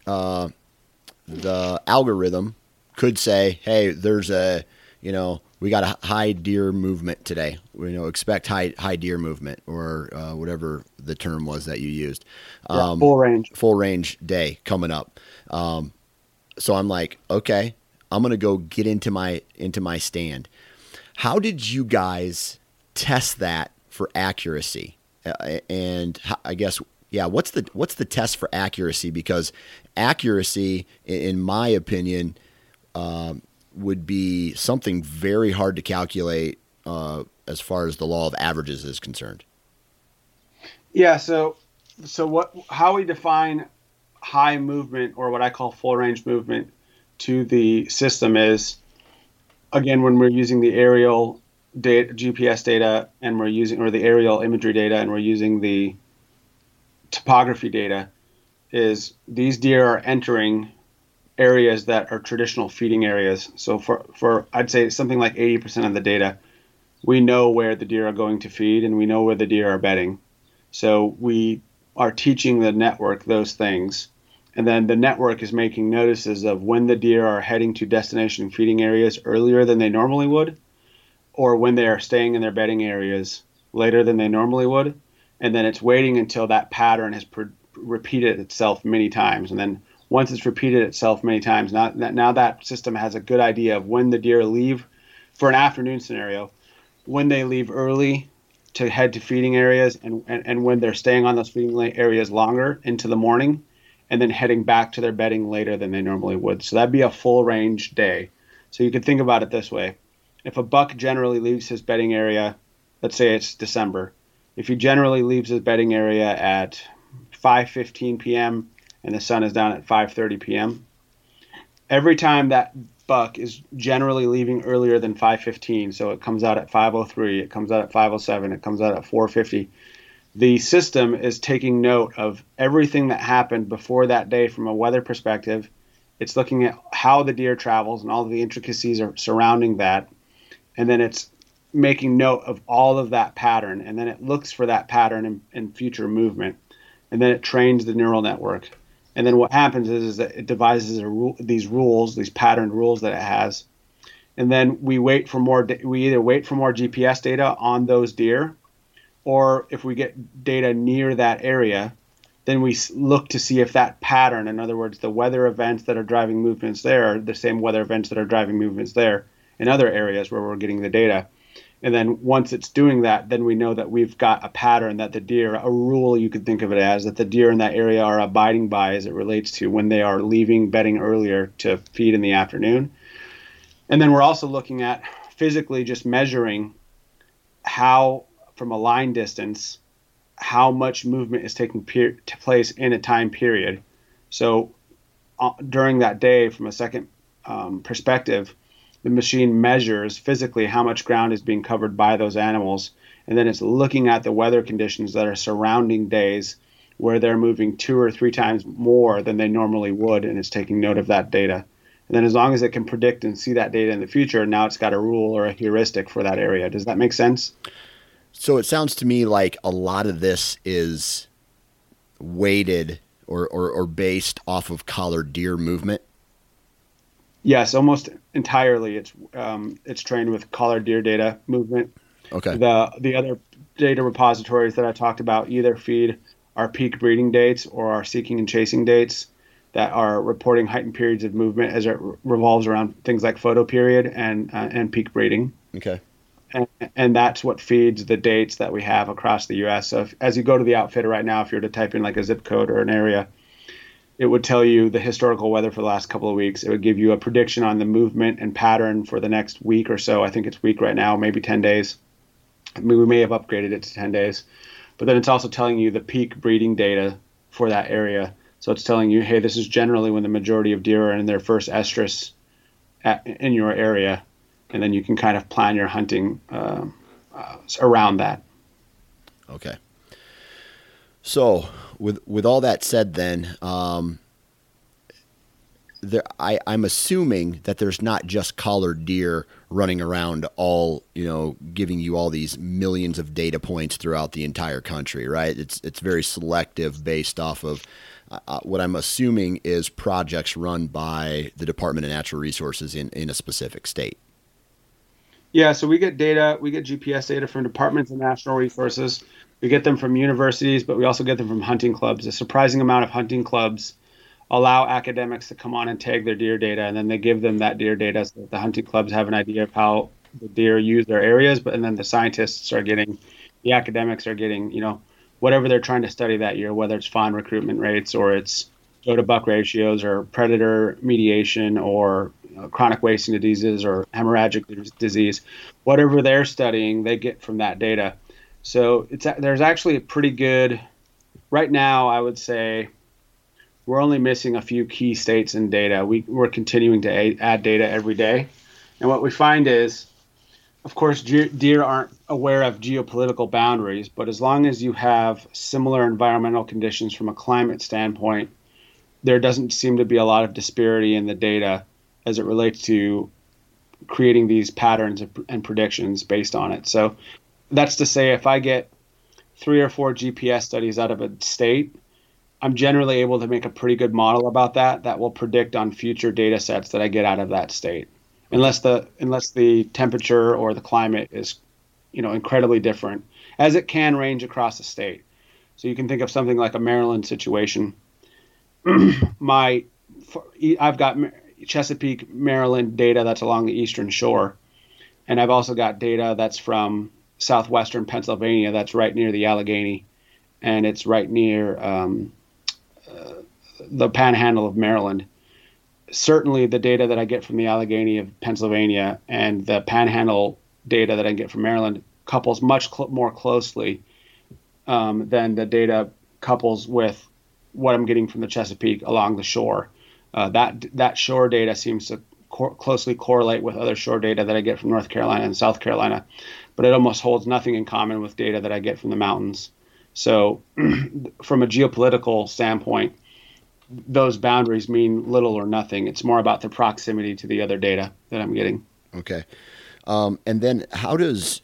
algorithm could say, hey, there's a, you know, we got a high deer movement today. We, you know, expect high deer movement, or whatever the term was that you used. Yeah, full range day coming up. So I'm like, okay, I'm going to go get into my stand. How did you guys test that for accuracy? And I guess, yeah, what's the test for accuracy? Because accuracy, in my opinion, would be something very hard to calculate as far as the law of averages is concerned. Yeah. So how we define high movement, or what I call full range movement, to the system is, again, when we're using the aerial data, GPS data, and we're using, or the aerial imagery data, and we're using the topography data, is these deer are entering areas that are traditional feeding areas. So for I'd say something like 80% of the data, we know where the deer are going to feed and we know where the deer are bedding. So we are teaching the network those things. And then the network is making notices of when the deer are heading to destination feeding areas earlier than they normally would, or when they are staying in their bedding areas later than they normally would. And then it's waiting until that pattern has repeated itself many times. And then once it's repeated itself many times, now that system has a good idea of when the deer leave for an afternoon scenario, when they leave early to head to feeding areas, and when they're staying on those feeding areas longer into the morning, and then heading back to their bedding later than they normally would. So that'd be a full range day. So you could think about it this way. If a buck generally leaves his bedding area, let's say it's December, if he generally leaves his bedding area at 5:15 p.m. and the sun is down at 5:30 p.m., every time that buck is generally leaving earlier than 5:15, so it comes out at 5:03, it comes out at 5:07, it comes out at 4:50, the system is taking note of everything that happened before that day from a weather perspective. It's looking at how the deer travels and all of the intricacies are surrounding that. And then it's making note of all of that pattern. And then it looks for that pattern in future movement. And then it trains the neural network. And then what happens is that it devises these patterned rules that it has. And then we either wait for more GPS data on those deer, or if we get data near that area, then we look to see if that pattern, in other words, the weather events that are driving movements there, are the same weather events that are driving movements there in other areas where we're getting the data. And then once it's doing that, then we know that we've got a pattern that the deer, a rule you could think of it as, that the deer in that area are abiding by as it relates to when they are leaving bedding earlier to feed in the afternoon. And then we're also looking at physically just measuring how, from a line distance, how much movement is taking place in a time period. So during that day, from a second perspective, the machine measures physically how much ground is being covered by those animals, and then it's looking at the weather conditions that are surrounding days where they're moving 2 or 3 times more than they normally would, and it's taking note of that data. And then as long as it can predict and see that data in the future, now it's got a rule or a heuristic for that area. Does that make sense? So it sounds to me like a lot of this is weighted or based off of collared deer movement. Yes, almost entirely. It's trained with collared deer data movement. Okay. The other data repositories that I talked about either feed our peak breeding dates or our seeking and chasing dates that are reporting heightened periods of movement as it revolves around things like photo period and peak breeding. Okay. And that's what feeds the dates that we have across the U.S. So as you go to the outfitter right now, if you were to type in like a zip code or an area, it would tell you the historical weather for the last couple of weeks. It would give you a prediction on the movement and pattern for the next week or so. I think it's week right now, maybe 10 days. I mean, we may have upgraded it to 10 days. But then it's also telling you the peak breeding data for that area. So it's telling you, hey, this is generally when the majority of deer are in their first estrus in your area. And then you can kind of plan your hunting around that. Okay. So with all that said, then I'm assuming that there's not just collared deer running around giving you all these millions of data points throughout the entire country, right? It's very selective based off of what I'm assuming is projects run by the Department of Natural Resources in a specific state. Yeah, so we get GPS data from departments of national resources. We get them from universities, but we also get them from hunting clubs. A surprising amount of hunting clubs allow academics to come on and tag their deer data, and then they give them that deer data so that the hunting clubs have an idea of how the deer use their areas, and then the scientists are getting, the academics are getting, whatever they're trying to study that year, whether it's fawn recruitment rates or it's doe-to-buck ratios or predator mediation or chronic wasting diseases or hemorrhagic disease, whatever they're studying, they get from that data. So there's actually a pretty good, right now I would say we're only missing a few key states in data. We're continuing to add data every day. And what we find is, of course, deer aren't aware of geopolitical boundaries, but as long as you have similar environmental conditions from a climate standpoint, there doesn't seem to be a lot of disparity in the data as it relates to creating these patterns and predictions based on it. So that's to say, if I get 3 or 4 GPS studies out of a state, I'm generally able to make a pretty good model about that will predict on future data sets that I get out of that state, unless the temperature or the climate is, incredibly different, as it can range across a state. So you can think of something like a Maryland situation. I've got Chesapeake, Maryland data that's along the eastern shore. And I've also got data that's from southwestern Pennsylvania that's right near the Allegheny, and it's right near the panhandle of Maryland. Certainly the data that I get from the Allegheny of Pennsylvania and the panhandle data that I get from Maryland couples much more closely than the data couples with what I'm getting from the Chesapeake along the shore. That shore data seems to closely correlate with other shore data that I get from North Carolina and South Carolina, but it almost holds nothing in common with data that I get from the mountains. So from a geopolitical standpoint, those boundaries mean little or nothing. It's more about the proximity to the other data that I'm getting. Okay. And then how does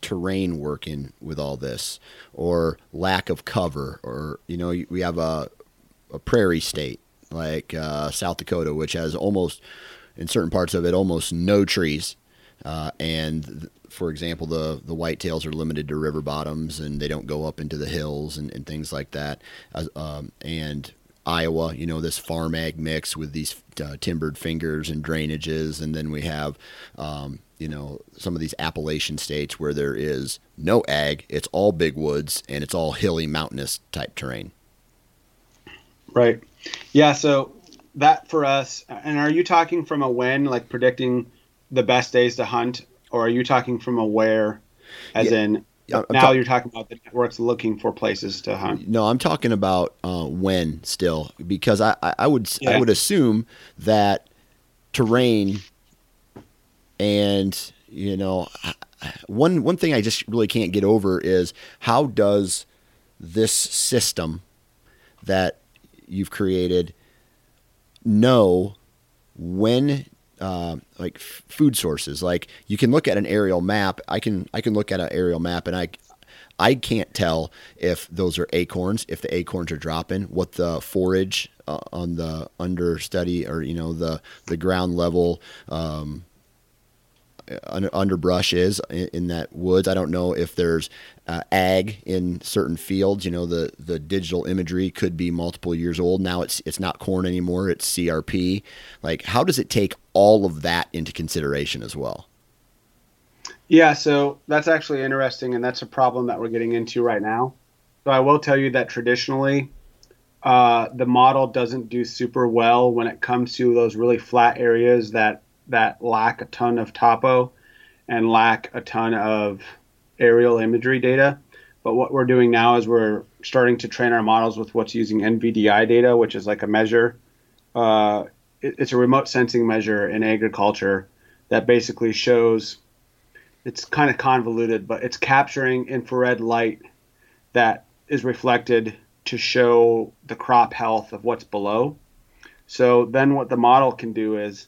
terrain work in with all this, or lack of cover? Or, you know, we have a prairie state like South Dakota, which has almost, in certain parts of it, almost no trees. And for example, the whitetails are limited to river bottoms, and they don't go up into the hills and things like that. And Iowa, you know, this farm ag mix with these timbered fingers and drainages. And then we have, you know, some of these Appalachian states where there is no ag, it's all big woods and it's all hilly, mountainous type terrain. Right. Yeah. So that for us, and are you talking from a when, like predicting the best days to hunt, or are you talking from a where, as in now you're talking about the networks looking for places to hunt? No, I'm talking about when still, because I would assume that terrain and, you know, one thing I just really can't get over is how does this system that you've created know when like food sources? Like, you can look at an aerial map. I can look at an aerial map, and I can't tell if those are acorns, if the acorns are dropping, what the forage on the understudy, or, you know, the ground level underbrush is in that woods. I don't know if there's ag in certain fields. You know, the digital imagery could be multiple years old. Now it's not corn anymore. It's CRP. Like, how does it take all of that into consideration as well? Yeah. So that's actually interesting. And that's a problem that we're getting into right now. So I will tell you that traditionally the model doesn't do super well when it comes to those really flat areas that lack a ton of topo and lack a ton of aerial imagery data. But what we're doing now is we're starting to train our models with what's using NDVI data, which is like a measure. It's a remote sensing measure in agriculture that basically shows, it's kind of convoluted, but it's capturing infrared light that is reflected to show the crop health of what's below. So then what the model can do is,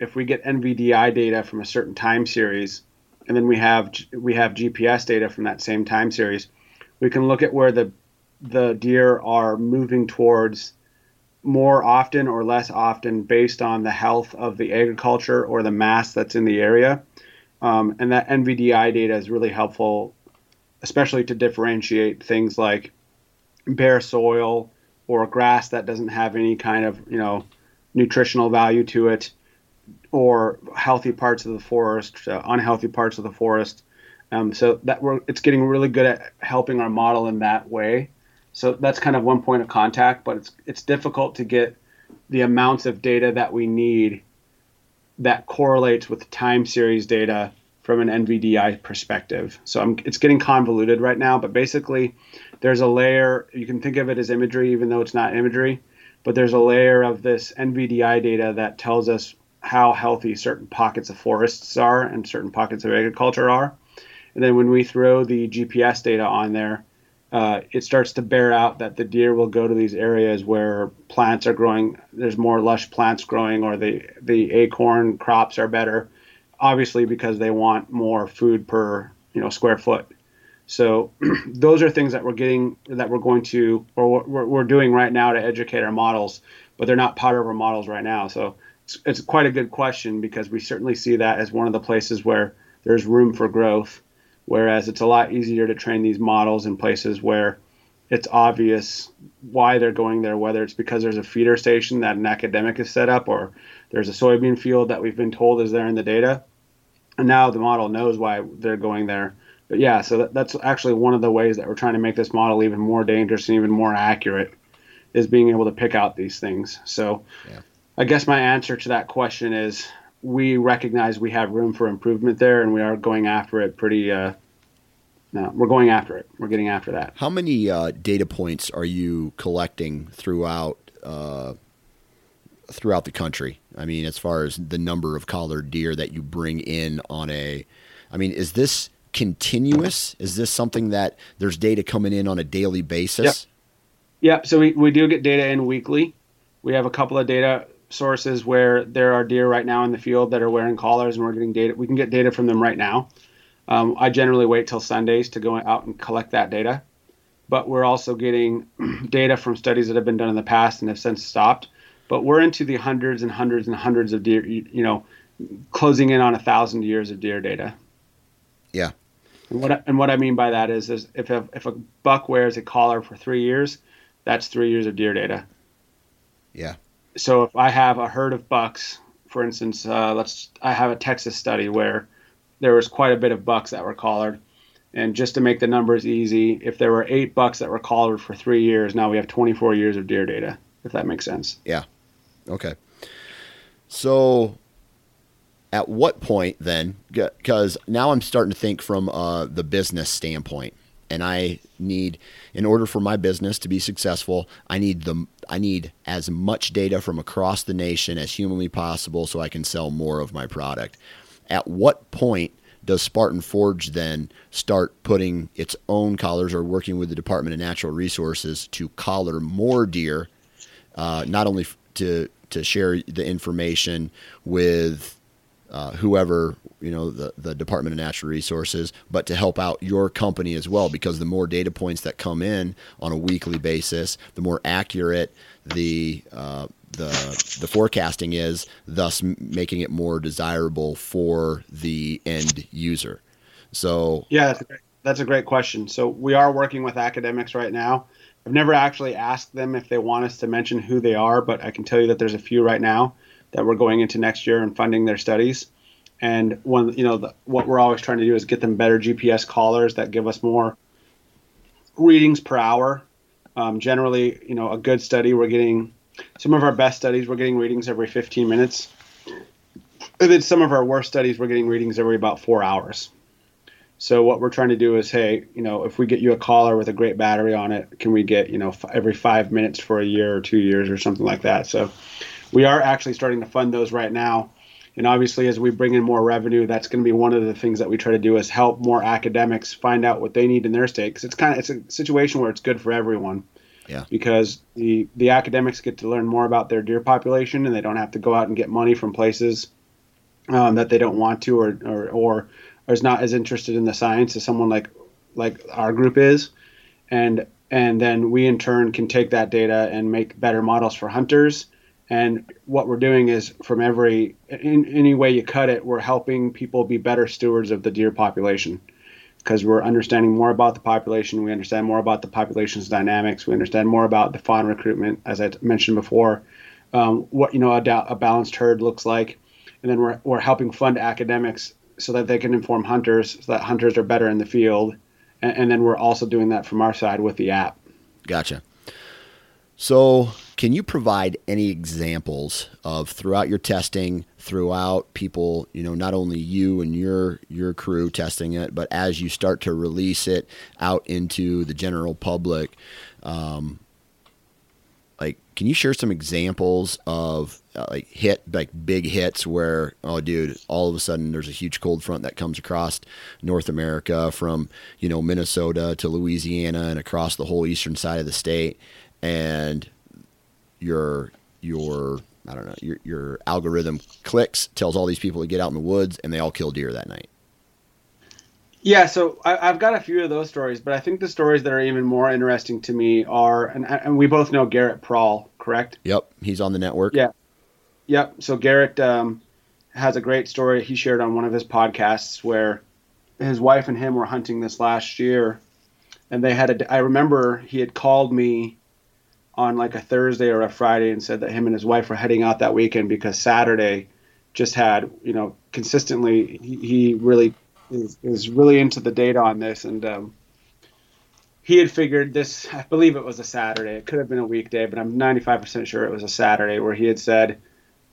if we get NVDI data from a certain time series, and then we have GPS data from that same time series, we can look at where the deer are moving towards more often or less often based on the health of the agriculture or the mass that's in the area. And that NVDI data is really helpful, especially to differentiate things like bare soil or grass that doesn't have any kind of, you know, nutritional value to it, or healthy parts of the forest, unhealthy parts of the forest. So that it's getting really good at helping our model in that way. So that's kind of one point of contact, but it's difficult to get the amounts of data that we need that correlates with time series data from an NVDI perspective. So it's getting convoluted right now, but basically there's a layer, you can think of it as imagery, even though it's not imagery, but there's a layer of this NVDI data that tells us how healthy certain pockets of forests are and certain pockets of agriculture are. And then when we throw the GPS data on there, it starts to bear out that the deer will go to these areas where plants are growing, there's more lush plants growing, or the acorn crops are better, obviously because they want more food per, you know, square foot. So those are things we're doing right now to educate our models, but they're not part of our models right now. So it's quite a good question, because we certainly see that as one of the places where there's room for growth, whereas it's a lot easier to train these models in places where it's obvious why they're going there, whether it's because there's a feeder station that an academic has set up, or there's a soybean field that we've been told is there in the data. And now the model knows why they're going there. But yeah, so that's actually one of the ways that we're trying to make this model even more dangerous and even more accurate, is being able to pick out these things. So yeah. I guess my answer to that question is we recognize we have room for improvement there, and we are going after it pretty we're going after it. We're getting after that. How many data points are you collecting throughout the country? I mean, as far as the number of collared deer that you bring in is this continuous? Is this something that there's data coming in on a daily basis? Yep. So we do get data in weekly. We have a couple of data sources where there are deer right now in the field that are wearing collars, and we're getting data. We can get data from them right now. I generally wait till Sundays to go out and collect that data, but we're also getting data from studies that have been done in the past and have since stopped. But we're into the hundreds and hundreds and hundreds of deer, closing in on 1,000 years of deer data. Yeah. And what I mean by that is if a buck wears a collar for 3 years, that's 3 years of deer data. Yeah. So if I have a herd of bucks, for instance, I have a Texas study where there was quite a bit of bucks that were collared. And just to make the numbers easy, if there were 8 bucks that were collared for 3 years, now we have 24 years of deer data, if that makes sense. Yeah. Okay. So at what point then, because now I'm starting to think from the business standpoint, and I need, in order for my business to be successful, I need as much data from across the nation as humanly possible so I can sell more of my product. At what point does Spartan Forge then start putting its own collars or working with the Department of Natural Resources to collar more deer, not only to share the information with whoever, the Department of Natural Resources, but to help out your company as well? Because the more data points that come in on a weekly basis, the more accurate the forecasting is, thus making it more desirable for the end user. So yeah, that's a great question. So we are working with academics right now. I've never actually asked them if they want us to mention who they are, but I can tell you that there's a few right now that we're going into next year and funding their studies. And one, what we're always trying to do is get them better GPS collars that give us more readings per hour. Generally, a good study, we're getting some of our best studies, we're getting readings every 15 minutes. And then some of our worst studies, we're getting readings every about 4 hours. So what we're trying to do is, hey, if we get you a collar with a great battery on it, can we get, every 5 minutes for a year or 2 years or something like that? So we are actually starting to fund those right now. And obviously, as we bring in more revenue, that's going to be one of the things that we try to do is help more academics find out what they need in their state. Because it's a situation where it's good for everyone. Yeah. Because the academics get to learn more about their deer population, and they don't have to go out and get money from places that they don't want to or is not as interested in the science as someone like our group is. And then we in turn can take that data and make better models for hunters. And what we're doing is from any way you cut it, we're helping people be better stewards of the deer population, because we're understanding more about the population. We understand more about the population's dynamics. We understand more about the fawn recruitment, as I mentioned before, what, a balanced herd looks like. And then we're helping fund academics so that they can inform hunters, so that hunters are better in the field. And then we're also doing that from our side with the app. Gotcha. So can you provide any examples of throughout your testing, throughout people, not only you and your crew testing it, but as you start to release it out into the general public, can you share some examples of big hits where, oh dude, all of a sudden there's a huge cold front that comes across North America from, Minnesota to Louisiana and across the whole eastern side of the state, and your algorithm clicks, tells all these people to get out in the woods, and they all kill deer that night? Yeah, so I've got a few of those stories, but I think the stories that are even more interesting to me are, and we both know Garrett Prawl, correct? Yep, he's on the network. Yeah, yep. So Garrett has a great story he shared on one of his podcasts where his wife and him were hunting this last year, and they had I remember he had called me on like a Thursday or a Friday and said that him and his wife were heading out that weekend because Saturday just had, consistently, he really is really into the data on this. And he had figured this, I believe it was a Saturday. It could have been a weekday, but I'm 95% sure it was a Saturday where he had said,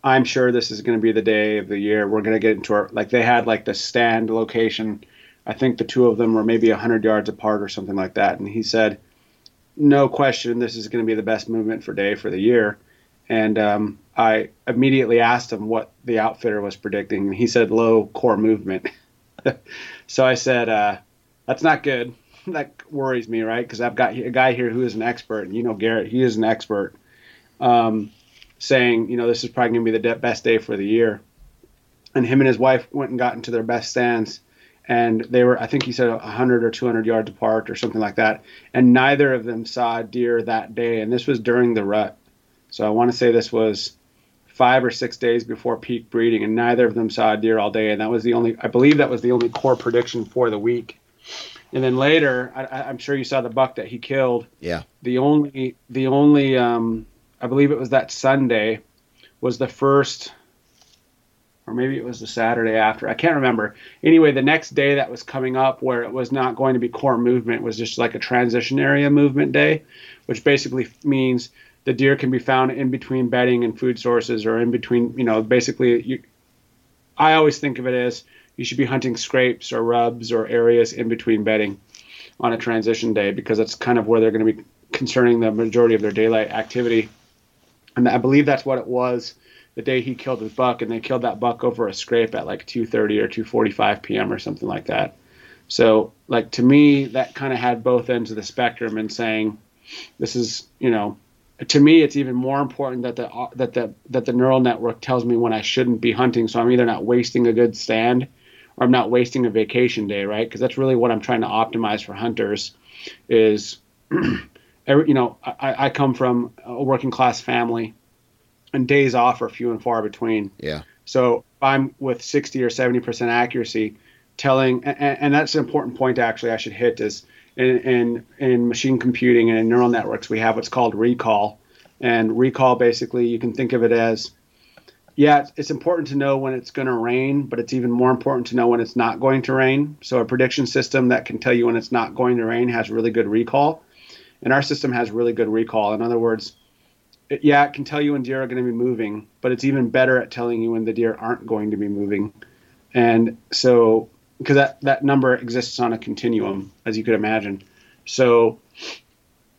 I'm sure this is going to be the day of the year. We're going to get into our, they had the stand location. I think the two of them were maybe 100 yards apart or something like that. And he said, no question, this is going to be the best movement for day for the year. And I immediately asked him what the outfitter was predicting. And he said, low core movement. So I said, that's not good. That worries me, right? Because I've got a guy here who is an expert. And Garrett, he is an expert. Saying, this is probably going to be the best day for the year. And him and his wife went and got into their best stands. And they were, I think he said 100 or 200 yards apart or something like that. And neither of them saw deer that day. And this was during the rut. So I want to say this was 5 or 6 days before peak breeding. And neither of them saw deer all day. And that was the only, I believe that was the only core prediction for the week. And then later, I'm sure you saw the buck that he killed. Yeah. The only, I believe it was that Sunday was the first, or maybe it was the Saturday after. I can't remember. Anyway, the next day that was coming up where it was not going to be core movement was just like a transition area movement day, which basically means the deer can be found in between bedding and food sources or in between, basically I always think of it as you should be hunting scrapes or rubs or areas in between bedding on a transition day because that's kind of where they're going to be concerning the majority of their daylight activity. And I believe that's what it was the day he killed his buck, and they killed that buck over a scrape at 2:30 or 2:45 p.m. or something like that. So, to me, that kind of had both ends of the spectrum and saying, this is, to me, it's even more important that the neural network tells me when I shouldn't be hunting, so I'm either not wasting a good stand or I'm not wasting a vacation day, right? Because that's really what I'm trying to optimize for hunters is I come from a working class family, and days off are few and far between. Yeah. So I'm with 60 or 70% accuracy telling, and that's an important point actually I should hit is in machine computing and in neural networks, we have what's called recall. And recall, basically, you can think of it as, it's important to know when it's going to rain, but it's even more important to know when it's not going to rain. So a prediction system that can tell you when it's not going to rain has really good recall. And our system has really good recall. In other words, it can tell you when deer are going to be moving, but it's even better at telling you when the deer aren't going to be moving. And so, because that number exists on a continuum, as you could imagine. So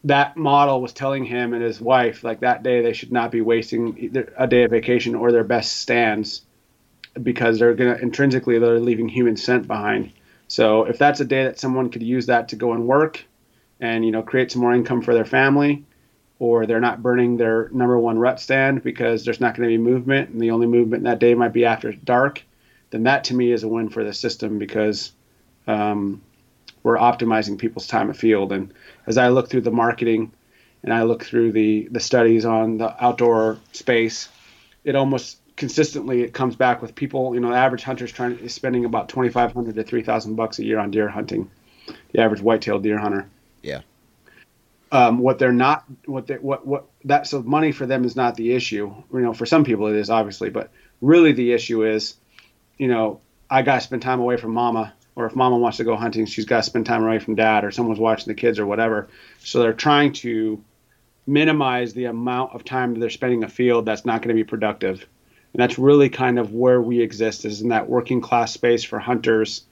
that model was telling him and his wife, that day they should not be wasting either a day of vacation or their best stands because they're leaving human scent behind. So if that's a day that someone could use that to go and work, and create some more income for their family, or they're not burning their number one rut stand because there's not going to be movement, and the only movement that day might be after dark, then that to me is a win for the system because we're optimizing people's time at field. And as I look through the marketing and I look through the studies on the outdoor space, it almost consistently it comes back with people, the average hunter is spending about $2,500 to $3,000 bucks a year on deer hunting, the average white-tailed deer hunter. Yeah. So money for them is not the issue. For some people it is obviously, but really the issue is, I got to spend time away from mama, or if mama wants to go hunting, she's got to spend time away from dad, or someone's watching the kids or whatever. So they're trying to minimize the amount of time they're spending a field that's not going to be productive. And that's really kind of where we exist, is in that working class space for hunters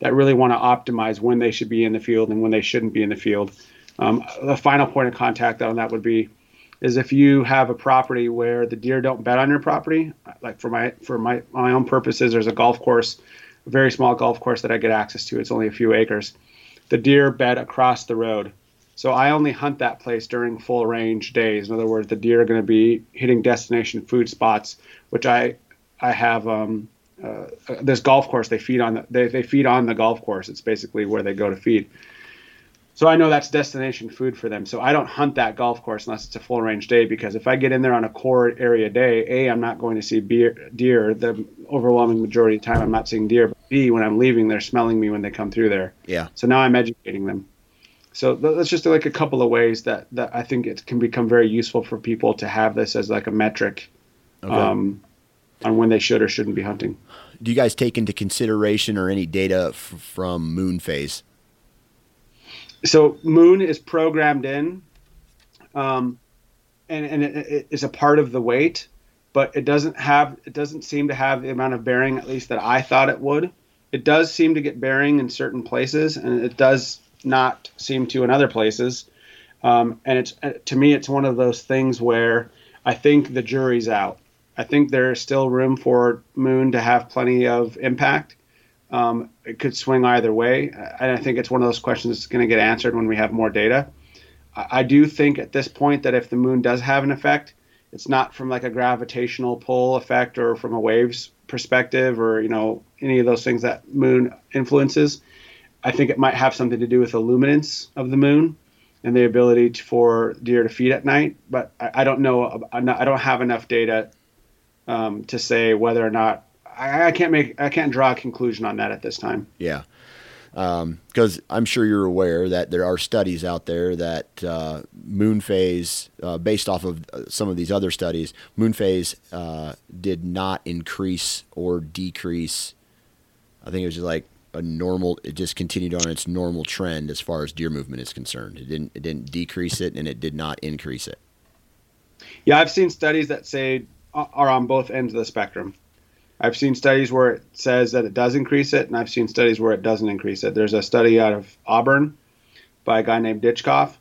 that really want to optimize when they should be in the field and when they shouldn't be in the field. The final point of contact on that would be, is if you have a property where the deer don't bed on your property, like for my own purposes, there's a golf course, a very small golf course that I get access to. It's only a few acres. The deer bed across the road. So I only hunt that place during full range days. In other words, the deer are going to be hitting destination food spots, which I have, this golf course they feed on the golf course. It's basically where they go to feed. So I know that's destination food for them. So I don't hunt that golf course unless it's a full range day, because if I get in there on a core area day, A, I'm not going to see deer. The overwhelming majority of the time I'm not seeing deer, but B, when I'm leaving, they're smelling me when they come through there. Yeah. So now I'm educating them. So that's just a couple of ways that I think it can become very useful for people to have this as a metric. Okay. on when they should or shouldn't be hunting. Do you guys take into consideration or any data from moon phase? So moon is programmed in, and it is a part of the weight, but it doesn't seem to have the amount of bearing, at least that I thought it would. It does seem to get bearing in certain places, and it does not seem to in other places. And it's, to me, it's one of those things where I think the jury's out. I think there's still room for moon to have plenty of impact. It could swing either way. And I think it's one of those questions that's going to get answered when we have more data. I do think at this point that if the moon does have an effect, it's not from like a gravitational pull effect or from a waves perspective or, you know, any of those things that moon influences. I think it might have something to do with the luminance of the moon and the ability for deer to feed at night. But I don't know. I don't have enough data to say whether or not I can't draw a conclusion on that at this time. Yeah. Because I'm sure you're aware that there are studies out there that moon phase, based off of some of these other studies, moon phase did not increase or decrease. I think it was just like a normal, it just continued on its normal trend as far as deer movement is concerned. It didn't decrease it, and it did not increase it. Yeah, I've seen studies that say are on both ends of the spectrum. I've seen studies where it says that it does increase it, and I've seen studies where it doesn't increase it. There's a study out of Auburn by a guy named Ditchkoff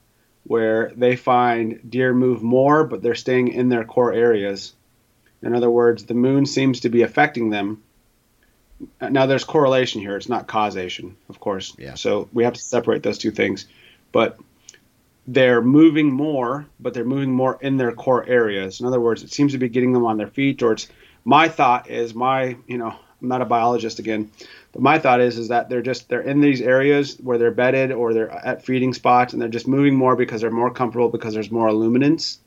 where they find deer move more, but they're staying in their core areas. In other words, the moon seems to be affecting them. Now, there's correlation here. It's not causation, of course. Yeah. So we have to separate those two things. But they're moving more, but they're moving more in their core areas. In other words, it seems to be getting them on their feet, or it's... My thought is I'm not a biologist again, but my thought is that they're in these areas where they're bedded or they're at feeding spots, and they're just moving more because they're more comfortable because there's more illuminance.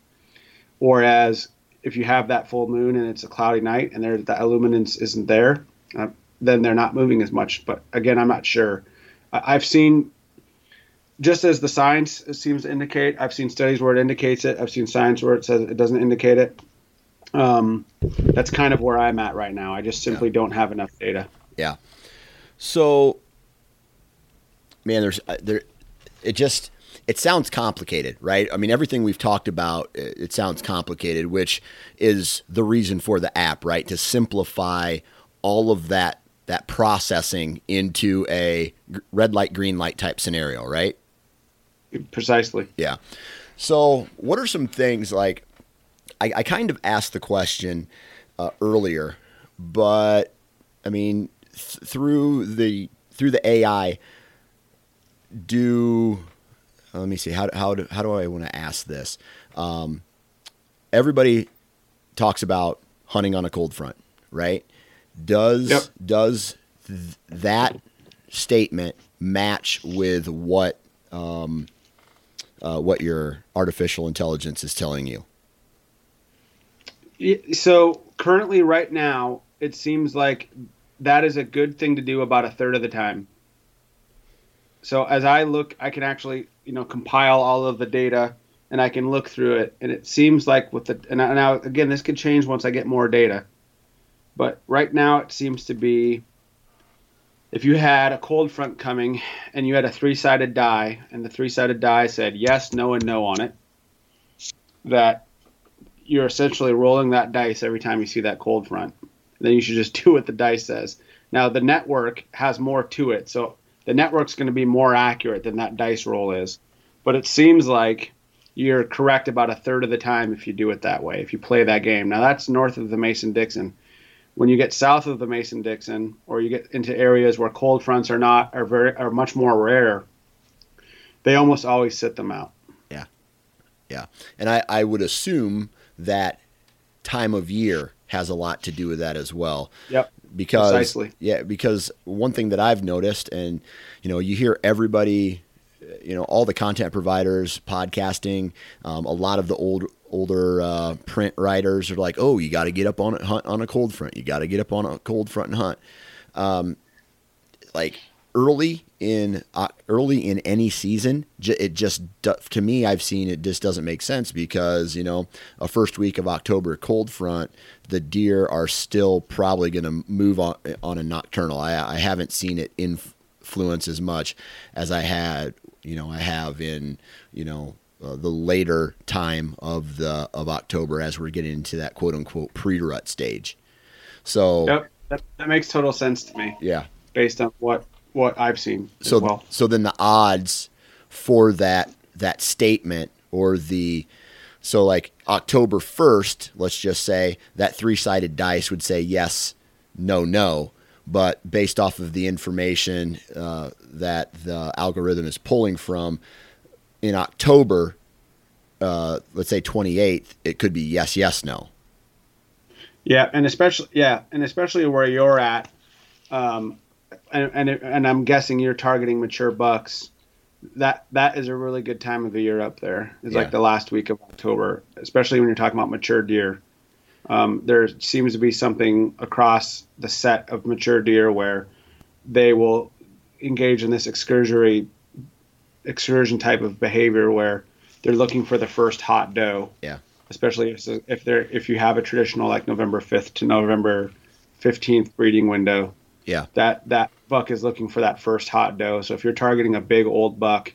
Whereas if you have that full moon and it's a cloudy night and the illuminance isn't there, then they're not moving as much. But again, I'm not sure. I've seen, just as the science seems to indicate, I've seen studies where it indicates it. I've seen science where it says it doesn't indicate it. That's kind of where I'm at right now. I just simply don't have enough data. Yeah. So, man, it sounds complicated, right? I mean, everything we've talked about, it sounds complicated, which is the reason for the app, right? To simplify all of that processing into a red light, green light type scenario, right? Precisely. Yeah. So what are some things like, I kind of asked the question earlier, but I mean, through the AI, let me see, how do I want to ask this? Everybody talks about hunting on a cold front, right? Does that statement match with what your artificial intelligence is telling you? So currently right now, it seems like that is a good thing to do about a third of the time. So as I look, I can actually, compile all of the data and I can look through it. And it seems like now again, this could change once I get more data, but right now it seems to be, if you had a cold front coming and you had a 3-sided die and the 3-sided die said yes, no, and no on it, that you're essentially rolling that dice every time you see that cold front. Then you should just do what the dice says. Now the network has more to it. So the network's going to be more accurate than that dice roll is, but it seems like you're correct about a third of the time if you do it that way, if you play that game. Now that's north of the Mason-Dixon. When you get south of the Mason-Dixon or you get into areas where cold fronts are much more rare, they almost always sit them out. Yeah. Yeah. And I would assume that time of year has a lot to do with that as well. Yep. Precisely. Yeah, because one thing that I've noticed, and you hear everybody, all the content providers, podcasting, a lot of the older print writers are like, "Oh, you got to get up on it, hunt on a cold front. You got to get up on a cold front and hunt." Like early early in any season, it just, to me, I've seen it just doesn't make sense because, you know, a first week of October cold front, the deer are still probably going to move on a nocturnal. I haven't seen it influence as much as I had, you know, I have in, you know, the later time of October as we're getting into that quote unquote pre-rut stage. So yep, that makes total sense to me. Yeah, based on what I've seen. So as well. So then the odds for that statement or so like October 1st, let's just say that three-sided dice would say yes, no, but based off of the information that the algorithm is pulling from in October, let's say 28th, it could be yes, no. Yeah, and especially where you're at, and I'm guessing you're targeting mature bucks. That is a really good time of the year up there. It's like the last week of October, especially when you're talking about mature deer. There seems to be something across the set of mature deer where they will engage in this excursion type of behavior where they're looking for the first hot doe. Yeah. Especially if you have a traditional like November 5th to November 15th breeding window. Yeah. That buck is looking for that first hot doe. So if you're targeting a big old buck,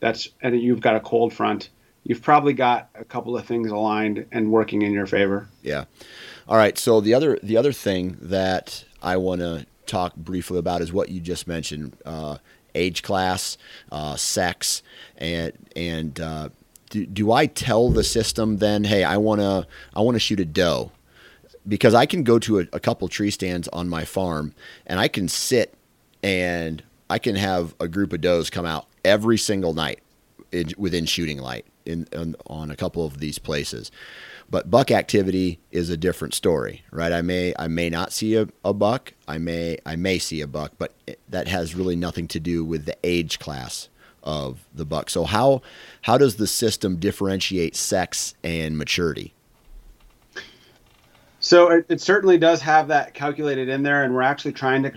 and you've got a cold front, you've probably got a couple of things aligned and working in your favor. Yeah. All right. So the other thing that I want to talk briefly about is what you just mentioned: age class, sex, and do I tell the system then, hey, I want to shoot a doe? Because I can go to a couple tree stands on my farm and I can sit and I can have a group of does come out every single night within shooting light on a couple of these places. But buck activity is a different story, right? I may not see a buck. I may see a buck, but that has really nothing to do with the age class of the buck. So how does the system differentiate sex and maturity? So it certainly does have that calculated in there, and we're actually trying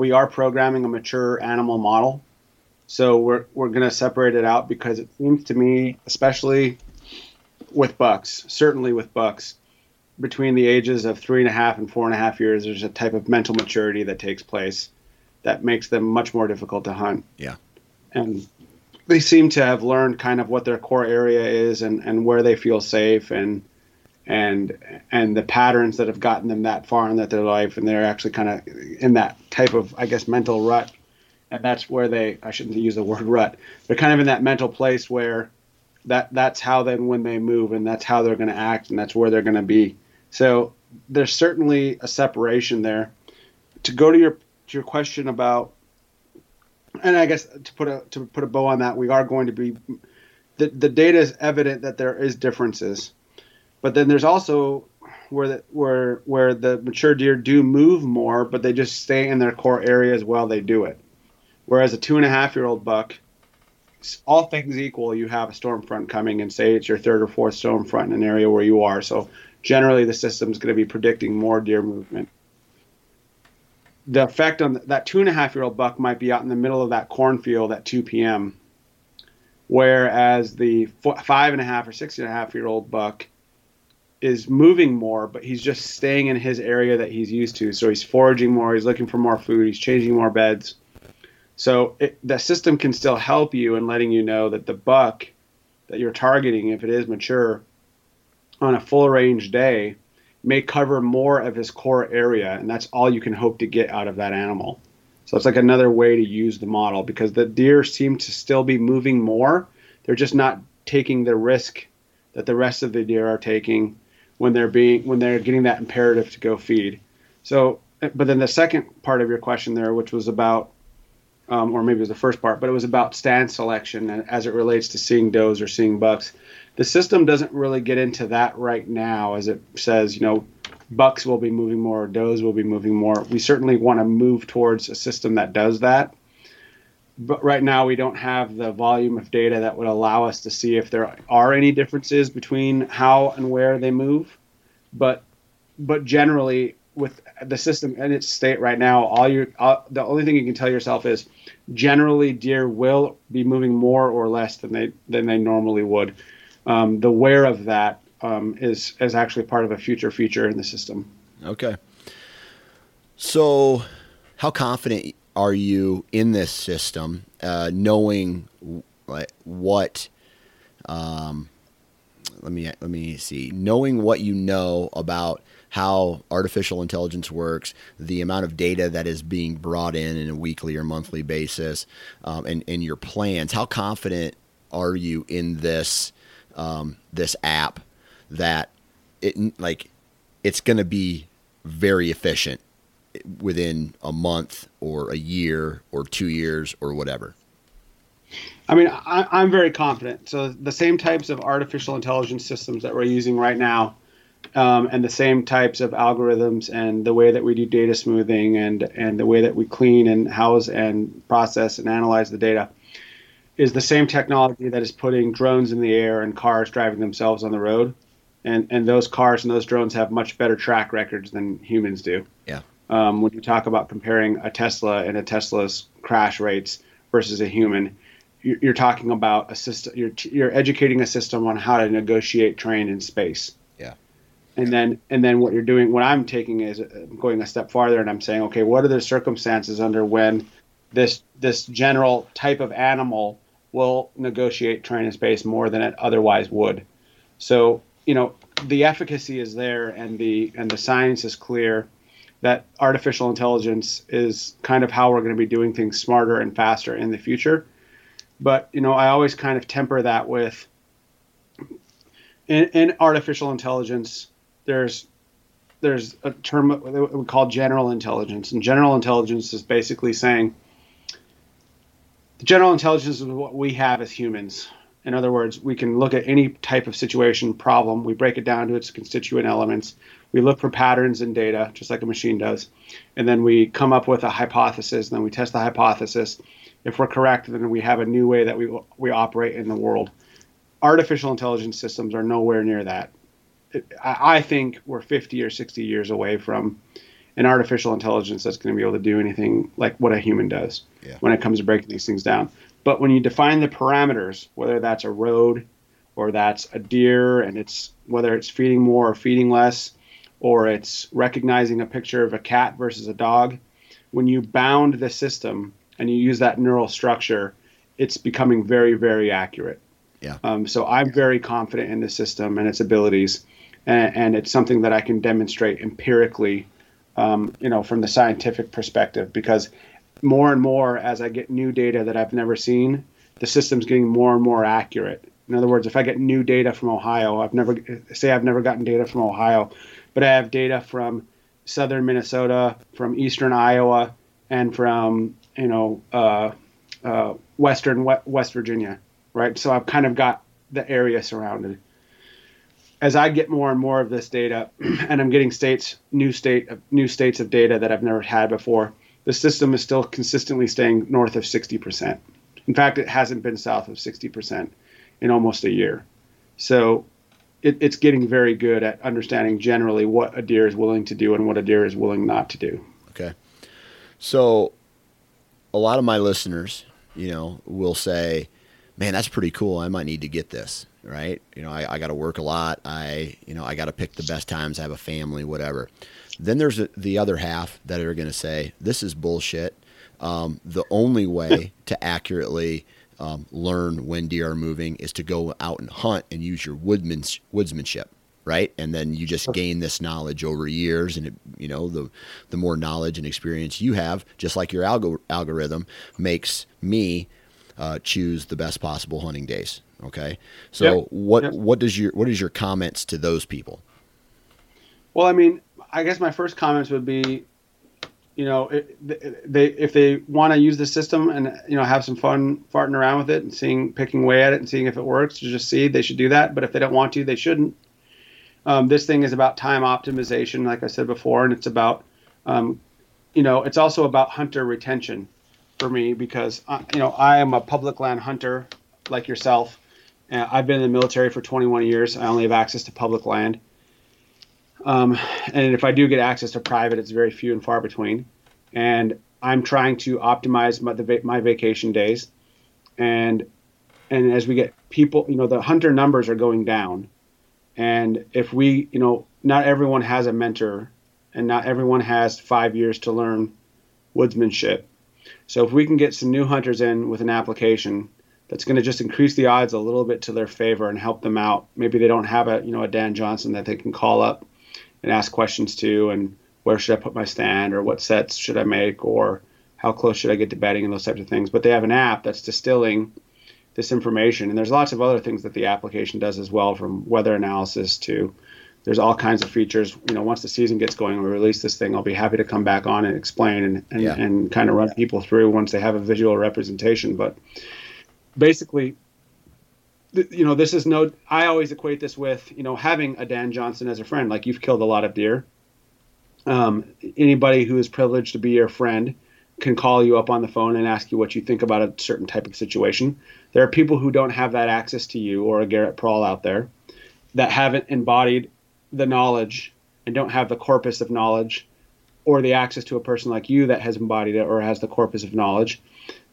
we are programming a mature animal model. So we're going to separate it out because it seems to me, especially with bucks, between the ages of 3.5 and 4.5 years, there's a type of mental maturity that takes place that makes them much more difficult to hunt. Yeah. And they seem to have learned kind of what their core area is and where they feel safe and the patterns that have gotten them that far in their life, and they're actually kind of in that type of, I guess, mental rut. And that's where I shouldn't use the word rut. They're kind of in that mental place where that's how then when they move, and that's how they're going to act, and that's where they're going to be. So there's certainly a separation there. To go to your question about, and I guess to put a bow on that, we are going to be, the data is evident that there is differences. But then there's also where the mature deer do move more, but they just stay in their core areas while they do it. Whereas a 2.5-year-old buck, all things equal, you have a storm front coming, and say it's your third or fourth storm front in an area where you are. So generally the system's going to be predicting more deer movement. The effect on that 2.5-year-old buck might be out in the middle of that cornfield at 2 p.m., whereas the 5.5 or 6.5-year-old buck is moving more, but he's just staying in his area that he's used to. So he's foraging more, he's looking for more food, he's changing more beds. So the system can still help you in letting you know that the buck that you're targeting, if it is mature, on a full range day may cover more of his core area, and that's all you can hope to get out of that animal. So it's like another way to use the model, because the deer seem to still be moving more. They're just not taking the risk that the rest of the deer are taking when they're getting that imperative to go feed. So, but then the second part of your question there, which was about, or maybe it was the first part, but it was about stand selection and as it relates to seeing does or seeing bucks. The system doesn't really get into that right now, as it says, you know, bucks will be moving more, does will be moving more. We certainly want to move towards a system that does that. But right now we don't have the volume of data that would allow us to see if there are any differences between how and where they move. But generally, with the system in its state right now, the only thing you can tell yourself is generally deer will be moving more or less than they normally would. The wear of that is actually part of a future feature in the system. Okay. So how confident are you in this system, knowing what let me see, knowing what you know about how artificial intelligence works, the amount of data that is being brought in a weekly or monthly basis, and your plans? How confident are you in this this app that it's going to be very efficient within a month or a year or 2 years or whatever? I mean, I'm very confident. So the same types of artificial intelligence systems that we're using right now, and the same types of algorithms and the way that we do data smoothing and the way that we clean and house and process and analyze the data is the same technology that is putting drones in the air and cars driving themselves on the road. And those cars and those drones have much better track records than humans do. Yeah. When you talk about comparing a Tesla and a Tesla's crash rates versus a human, you're talking about a system. You're educating a system on how to negotiate terrain in space. Yeah. And then what you're doing, what I'm taking is I'm going a step farther, and I'm saying, okay, what are the circumstances under when this general type of animal will negotiate terrain in space more than it otherwise would? So, the efficacy is there, and the science is clear that artificial intelligence is kind of how we're going to be doing things smarter and faster in the future. But, I always kind of temper that with, in artificial intelligence, there's a term that we call general intelligence. And general intelligence is basically saying, general intelligence is what we have as humans. In other words, we can look at any type of situation, problem. We break it down to its constituent elements. We look for patterns in data, just like a machine does. And then we come up with a hypothesis, and then we test the hypothesis. If we're correct, then we have a new way that we operate in the world. Artificial intelligence systems are nowhere near that. I think we're 50 or 60 years away from an artificial intelligence that's going to be able to do anything like what a human does when it comes to breaking these things down. But when you define the parameters, whether that's a road or that's a deer, and it's whether it's feeding more or feeding less, or it's recognizing a picture of a cat versus a dog, when you bound the system and you use that neural structure, it's becoming very, very accurate. Yeah. So I'm very confident in the system and its abilities, and it's something that I can demonstrate empirically, from the scientific perspective, because more and more as I get new data that I've never seen, the system's getting more and more accurate. In other words, if I get new data from Ohio, I've never gotten data from Ohio, but I have data from southern Minnesota, from eastern Iowa, and from western West Virginia, right? So I've kind of got the area surrounded. As I get more and more of this data, and I'm getting new states of data that I've never had before, the system is still consistently staying north of 60%. In fact, it hasn't been south of 60% in almost a year. So it's getting very good at understanding generally what a deer is willing to do and what a deer is willing not to do. Okay. So a lot of my listeners, will say, man, that's pretty cool. I might need to get this, right? I got to work a lot. I got to pick the best times. I have a family, whatever. Then there's the other half that are going to say, this is bullshit. The only way to accurately learn when deer are moving is to go out and hunt and use your woodsmanship. Right. And then you just gain this knowledge over years. And, the more knowledge and experience you have, just like your algorithm makes me choose the best possible hunting days. Okay. So yep. What is your comments to those people? Well, I mean, I guess my first comments would be, if they want to use the system and, have some fun farting around with it and picking away at it and seeing if it works, to just see, they should do that. But if they don't want to, they shouldn't. This thing is about time optimization, like I said before, and it's about, it's also about hunter retention for me, because, I am a public land hunter like yourself. I've been in the military for 21 years. I only have access to public land. And if I do get access to private, it's very few and far between. And I'm trying to optimize my vacation days. And as we get people, the hunter numbers are going down. And if we, not everyone has a mentor and not everyone has 5 years to learn woodsmanship. So if we can get some new hunters in with an application, that's going to just increase the odds a little bit to their favor and help them out. Maybe they don't have a Dan Johnson that they can call up and ask questions to, and where should I put my stand, or what sets should I make, or how close should I get to bedding, and those types of things. But they have an app that's distilling this information. And there's lots of other things that the application does as well, from weather analysis to there's all kinds of features. Once the season gets going and we release this thing, I'll be happy to come back on and explain and kind of run people through once they have a visual representation. But basically, this is I always equate this with, having a Dan Johnson as a friend. Like, you've killed a lot of deer. Anybody who is privileged to be your friend can call you up on the phone and ask you what you think about a certain type of situation. There are people who don't have that access to you, or a Garrett Prawl out there, that haven't embodied the knowledge and don't have the corpus of knowledge, or the access to a person like you that has embodied it or has the corpus of knowledge.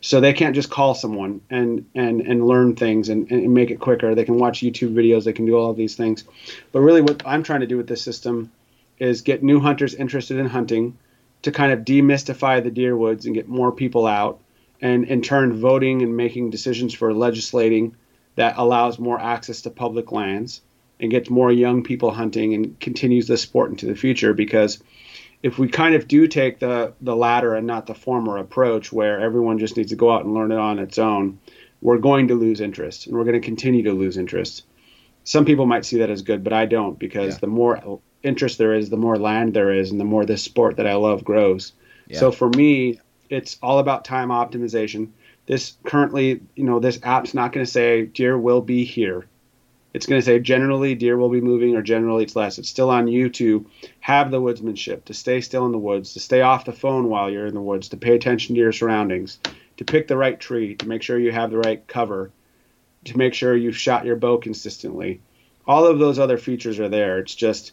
So they can't just call someone and learn things and make it quicker. They can watch YouTube videos. They can do all of these things. But really what I'm trying to do with this system is get new hunters interested in hunting, to kind of demystify the deer woods and get more people out, and in turn voting and making decisions for legislating that allows more access to public lands and gets more young people hunting and continues this sport into the future. Because if we kind of do take the latter and not the former approach, where everyone just needs to go out and learn it on its own, we're going to lose interest, and we're going to continue to lose interest. Some people might see that as good, but I don't, because the more interest there is, the more land there is, and the more this sport that I love grows. Yeah. So for me, it's all about time optimization. This currently, this app's not going to say deer will be here. It's going to say generally deer will be moving, or generally it's less. It's still on you to have the woodsmanship, to stay still in the woods, to stay off the phone while you're in the woods, to pay attention to your surroundings, to pick the right tree, to make sure you have the right cover, to make sure you've shot your bow consistently. All of those other features are there. It's just,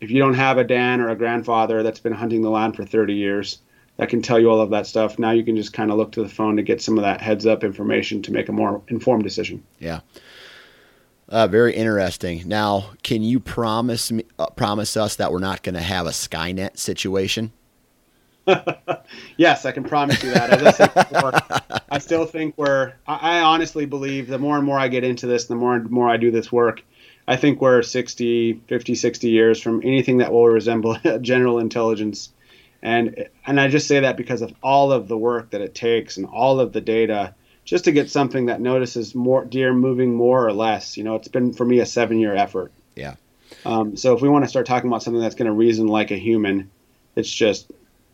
if you don't have a Dan or a grandfather that's been hunting the land for 30 years that can tell you all of that stuff, now you can just kind of look to the phone to get some of that heads up information to make a more informed decision. Yeah. Very interesting. Now, can you promise us that we're not going to have a Skynet situation? Yes, I can promise you that. As I said before, I still think I honestly believe the more and more I get into this, the more and more I do this work, I think we're 60 years from anything that will resemble general intelligence. And I just say that because of all of the work that it takes and all of the data, just to get something that notices more deer moving more or less. It's been, for me, a 7-year effort. Yeah. So if we want to start talking about something that's going to reason like a human, it's just,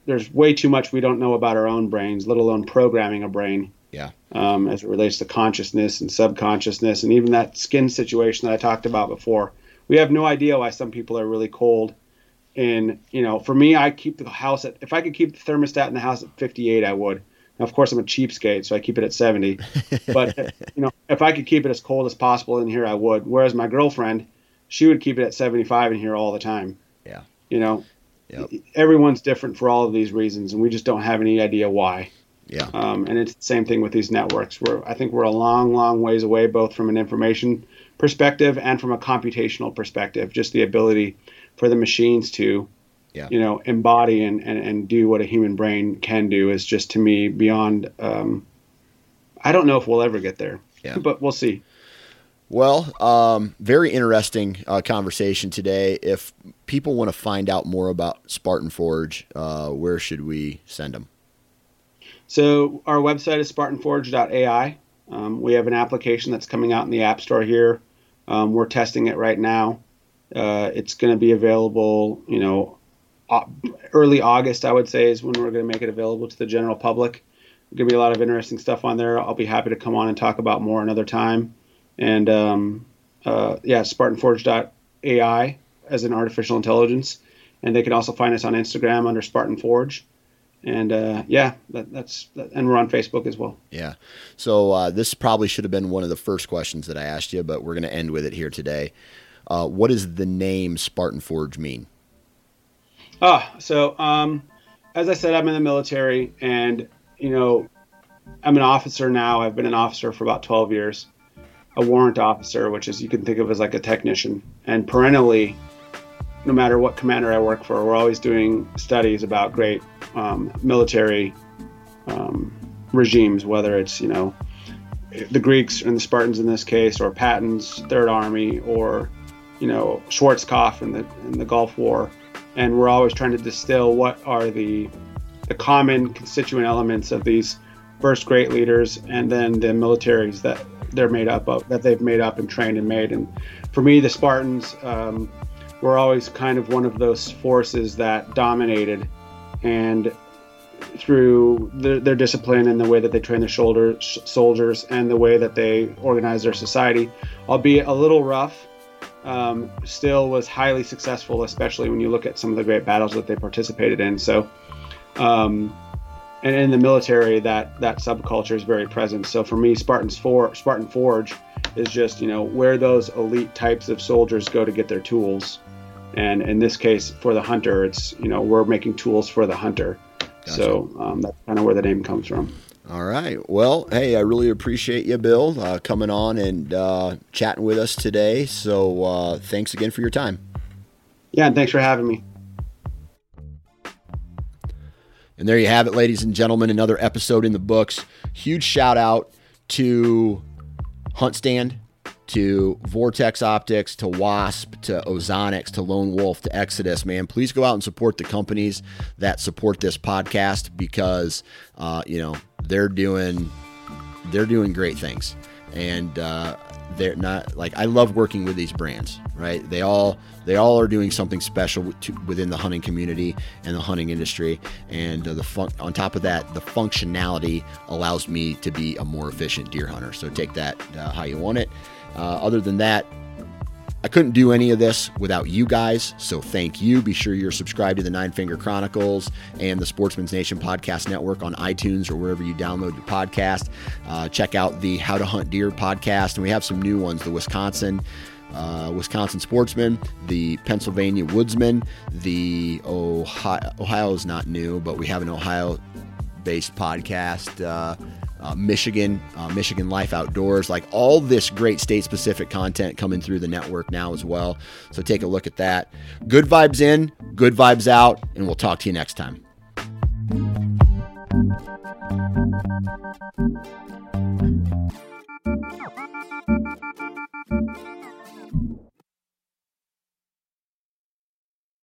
there's way too much we don't know about our own brains, let alone programming a brain. Yeah. As it relates to consciousness and subconsciousness, and even that skin situation that I talked about before. We have no idea why some people are really cold. And, for me, I keep the house if I could keep the thermostat in the house at 58, I would. Now, of course, I'm a cheapskate, so I keep it at 70. But, if I could keep it as cold as possible in here, I would. Whereas my girlfriend, she would keep it at 75 in here all the time. Yeah. Yep. Everyone's different for all of these reasons, and we just don't have any idea why. Yeah. And it's the same thing with these networks. I think we're a long, long ways away, both from an information perspective and from a computational perspective, just the ability for the machines to, embody and do what a human brain can do is just, to me, beyond, I don't know if we'll ever get there, but we'll see. Well, very interesting conversation today. If people want to find out more about Spartan Forge, where should we send them? So our website is spartanforge.ai. We have an application that's coming out in the App Store here. We're testing it right now. It's going to be available, early August, I would say, is when we're going to make it available to the general public. There's going to be a lot of interesting stuff on there. I'll be happy to come on and talk about more another time. And, spartanforge.ai as an artificial intelligence. And they can also find us on Instagram under Spartan Forge. And, and we're on Facebook as well. Yeah. So, this probably should have been one of the first questions that I asked you, but we're going to end with it here today. What does the name Spartan Forge mean? So, as I said, I'm in the military, and, you know, I'm an officer now. I've been an officer for about 12 years, a warrant officer, which is, you can think of as like a technician. And perennially, no matter what commander I work for, we're always doing studies about great military regimes, whether it's, you know, the Greeks and the Spartans in this case, or Patton's Third Army, or, you know, Schwarzkopf in the Gulf War. And we're always trying to distill what are the common constituent elements of these first great leaders, and then the militaries that they're made up of, that they've made up and trained and made. And for me, the Spartans were always kind of one of those forces that dominated, and through their discipline and the way that they train their soldiers and the way that they organize their society, albeit a little rough, still was highly successful, especially when you look at some of the great battles that they participated in. So, and in the military, that subculture is very present. So for me, Spartan Forge is just, you know, where those elite types of soldiers go to get their tools. And in this case, for the hunter, it's, you know, we're making tools for the hunter. Gotcha. So that's kind of where the name comes from. All right. Well, hey, I really appreciate you, Bill, coming on and chatting with us today. So thanks again for your time. Yeah, and thanks for having me. And there you have it, ladies and gentlemen, another episode in the books. Huge shout out to HuntStand, to Vortex Optics, to Wasp, to Ozonics, to Lone Wolf, to Exodus. Man, please go out and support the companies that support this podcast, because you know, they're doing great things, and they're not, like, I love working with these brands, right? They all are doing something special within the hunting community and the hunting industry, and on top of that, the functionality allows me to be a more efficient deer hunter. So take that how you want it. Other than that, I couldn't do any of this without you guys, so thank you. Be sure you're subscribed to the Nine Finger Chronicles and the Sportsman's Nation Podcast Network on iTunes or wherever you download your podcast. Check out the How to Hunt Deer podcast, and we have some new ones, the Wisconsin Sportsman, the Pennsylvania Woodsman, the Ohio is not new, but we have an Ohio-based podcast, Michigan Life Outdoors, like all this great state-specific content coming through the network now as well. So take a look at that. Good vibes in, good vibes out, and we'll talk to you next time.